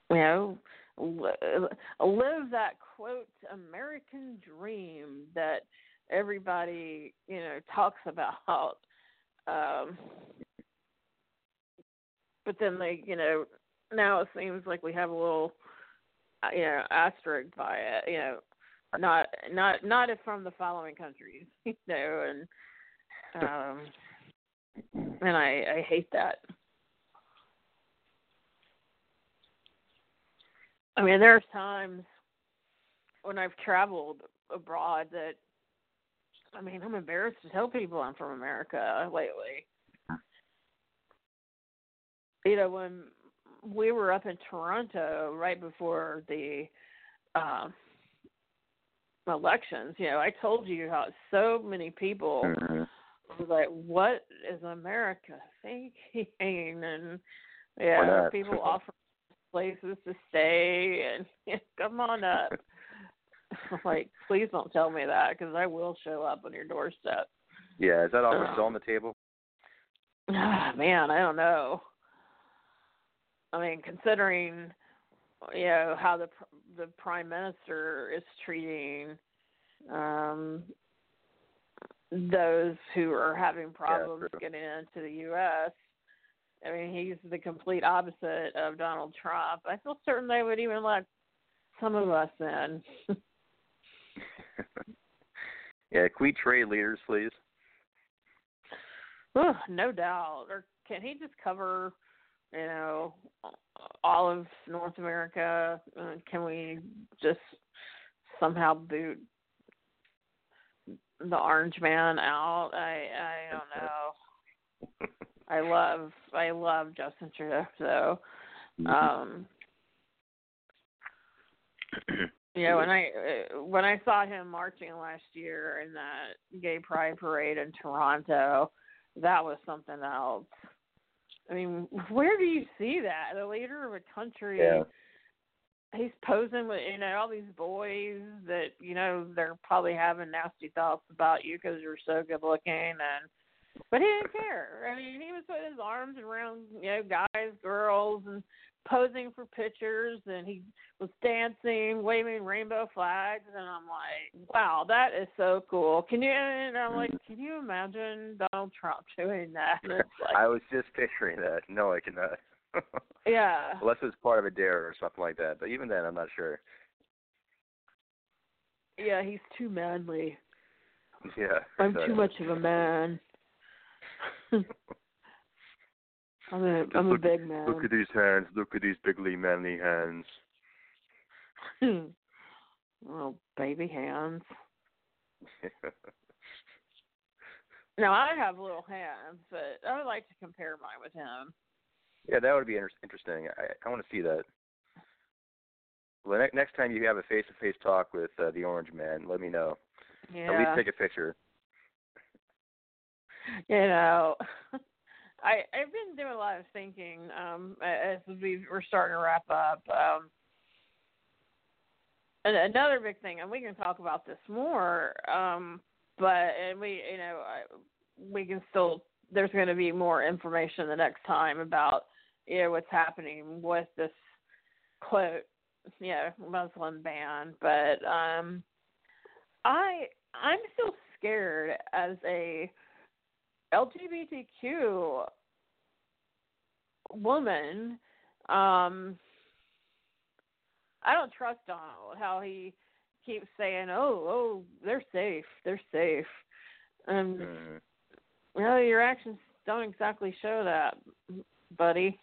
you know, live that, quote, American dream that everybody, you know, talks about. Um But then they, you know, now it seems like we have a little, you know, asterisk by it, you know, not not not from the following countries, you know, and um, and I, I hate that. I mean, there's times when I've traveled abroad that, I mean, I'm embarrassed to tell people I'm from America lately. You know, when we were up in Toronto right before the uh, elections, you know, I told you how so many people mm-hmm. were like, what is America thinking? And, yeah, people offer places to stay and, you know, come on up. I'm like, please don't tell me that because I will show up on your doorstep. Yeah, is that offer um, still on the table? Ah, man, I don't know. I mean, considering, you know, how the the prime minister is treating um, those who are having problems yeah, getting into the U S I mean, he's the complete opposite of Donald Trump. I feel certain they would even let some of us in. Yeah, can we trade leaders, please? Ooh, no doubt. Or can he just cover... you know, all of North America? Uh, can we just somehow boot the Orange Man out? I I don't know. I love I love Justin Trudeau, so um, you know, when I when I saw him marching last year in that gay pride parade in Toronto, that was something else. I mean, where do you see that? The leader of a country, yeah. he's posing with, you know, all these boys that, you know, they're probably having nasty thoughts about you because you're so good looking. And but he didn't care. I mean, he was putting his arms around, you know, guys, girls, and posing for pictures. And he was dancing, waving rainbow flags. And I'm like, wow, that is so cool. Can you? And I'm like, can you imagine Donald Trump doing that? Like, I was just picturing that. No, I cannot. Yeah. Unless it's part of a dare or something like that. But even then, I'm not sure. Yeah, he's too manly. Yeah. I'm too much of a man. I'm a, I'm a look, big man. Look at these hands. Look at these bigly manly hands. Little baby hands. Now, I have little hands, but I would like to compare mine with him. Yeah, that would be inter- interesting. I, I want to see that. Well, ne- next time you have a face-to-face talk with uh, the orange man, let me know. Yeah. At least take a picture. You know, I, I've been doing a lot of thinking um, as we we're starting to wrap up. Um, and another big thing, and we can talk about this more, um, but and we, you know, I, we can still. There's going to be more information the next time about, you know, what's happening with this quote, you know, Muslim ban. But um, I I'm still scared as a L G B T Q woman. Um, I don't trust Donald, how he keeps saying, oh, oh, they're safe, they're safe. Um, mm. Well, your actions don't exactly show that, buddy.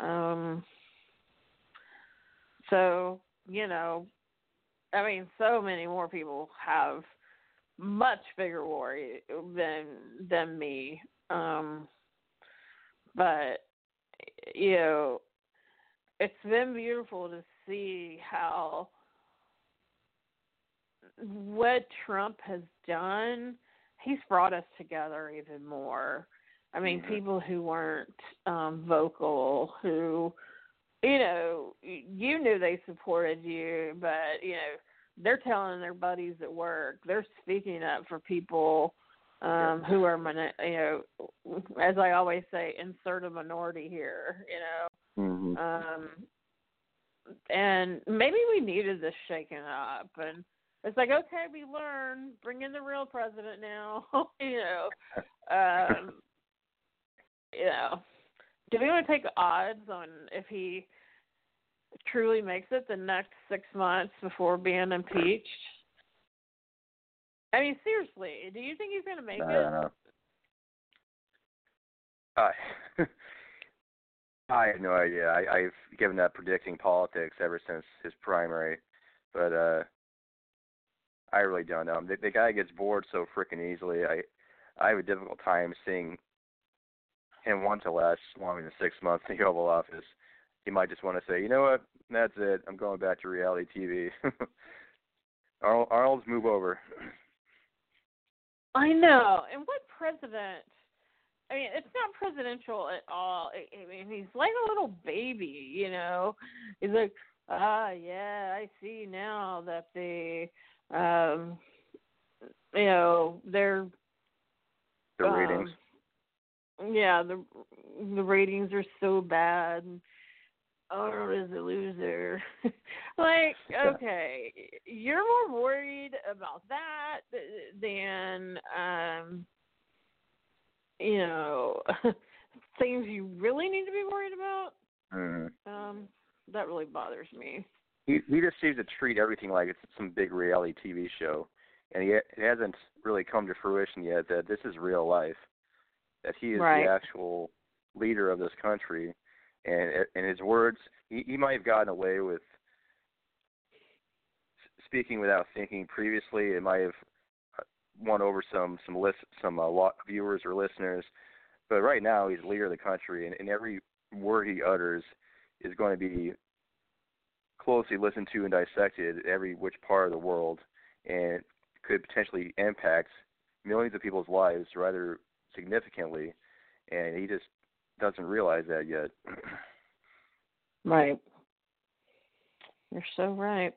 Um, so, you know, I mean, so many more people have much bigger worry than than me. Um, but, you know, it's been beautiful to see how what Trump has done. He's brought us together even more. I mean, mm-hmm. people who weren't um, vocal, who, you know, you knew they supported you, but, you know, they're telling their buddies at work. They're speaking up for people um, who are, you know, as I always say, insert a minority here, you know. Mm-hmm. Um, and maybe we needed this shaken up, and it's like, okay, we learn. Bring in the real president now. you know, um, you know. Do we want to take odds on if he truly makes it the next six months before being impeached? I mean, seriously, do you think he's going to make uh, it? Uh, I have no idea. I, I've given up predicting politics ever since his primary, but. Uh, I really don't know. The, the guy gets bored so freaking easily. I, I have a difficult time seeing him want to last longer than six months in the Oval Office. He might just want to say, you know what, that's it. I'm going back to reality T V. Arnold, Arnold's move over. I know. And what president? I mean, it's not presidential at all. I, I mean, he's like a little baby, you know. He's like, ah, yeah, I see now that the. Um, you know, they're the um, ratings. Yeah, the the ratings are so bad. And Arnold is a loser. Like, okay, you're more worried about that than um, you know, things you really need to be worried about. Mm-hmm. Um, that really bothers me. He, he just seems to treat everything like it's some big reality T V show, and he, it hasn't really come to fruition yet that this is real life, that he is right. The actual leader of this country, and in his words, he, he might have gotten away with speaking without thinking previously. It might have won over some some list, some uh, lot viewers or listeners, but right now he's the leader of the country, and, and every word he utters is going to be closely listened to and dissected every which part of the world, and could potentially impact millions of people's lives rather significantly, and he just doesn't realize that yet. Right. You're so right.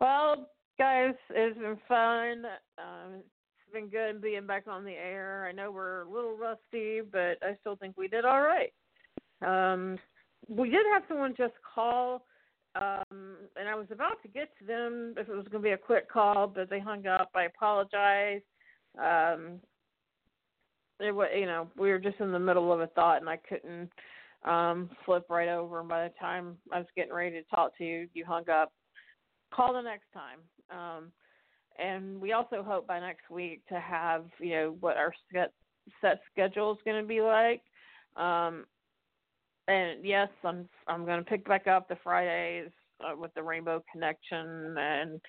Well, guys, it's been fun. Um, it's been good being back on the air. I know we're a little rusty, but I still think we did all right. Um, We did have someone just call um, and I was about to get to them if it was going to be a quick call, but they hung up. I apologize. Um, it was, you know, we were just in the middle of a thought, and I couldn't um, flip right over. And by the time I was getting ready to talk to you, you hung up. Call the next time. Um, and we also hope by next week to have, you know, what our set, set schedule is going to be like. Um, and yes, I'm, I'm going to pick back up the Fridays uh, with the Rainbow Connection, and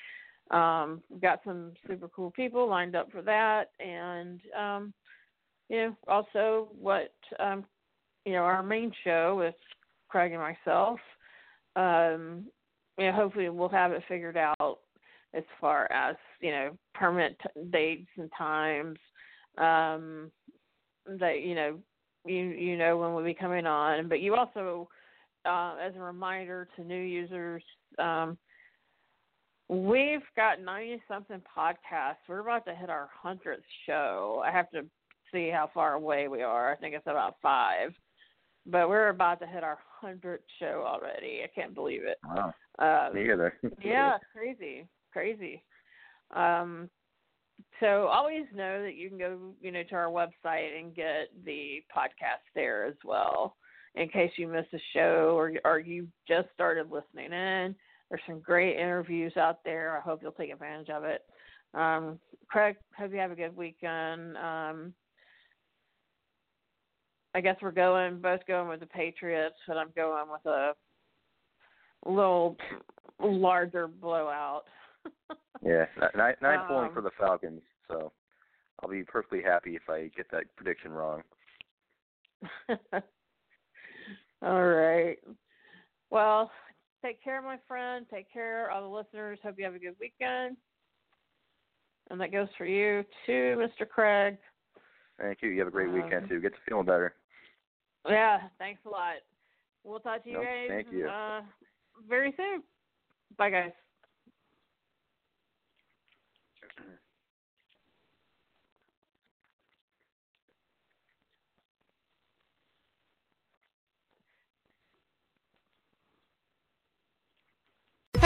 um, got some super cool people lined up for that. And, um, you know, also what, um, you know, our main show with Craig and myself, um, you know, hopefully we'll have it figured out as far as, you know, permanent t- dates and times, um, that, you know, you you know when we'll be coming on. But you also, uh, as a reminder to new users, um, we've got ninety-something podcasts. We're about to hit our hundredth show. I have to see how far away we are. I think it's about five. But we're about to hit our hundredth show already. I can't believe it. Wow. Um, Me either. Yeah, crazy, crazy. Um So always know that you can go, you know, to our website and get the podcast there as well, in case you miss a show or or you just started listening in. There's some great interviews out there. I hope you'll take advantage of it. Um, Craig, hope you have a good weekend. Um, I guess we're going, both going with the Patriots, but I'm going with a little larger blowout. Yeah, nine, nine um, pulling for the Falcons, so I'll be perfectly happy if I get that prediction wrong. All right. Well, take care, my friend. Take care, all the listeners. Hope you have a good weekend. And that goes for you, too, Mister Craig. Thank you. You have a great um, weekend, too. Get to feeling better. Yeah, thanks a lot. We'll talk to you no, guys thank you. Uh, very soon. Bye, guys.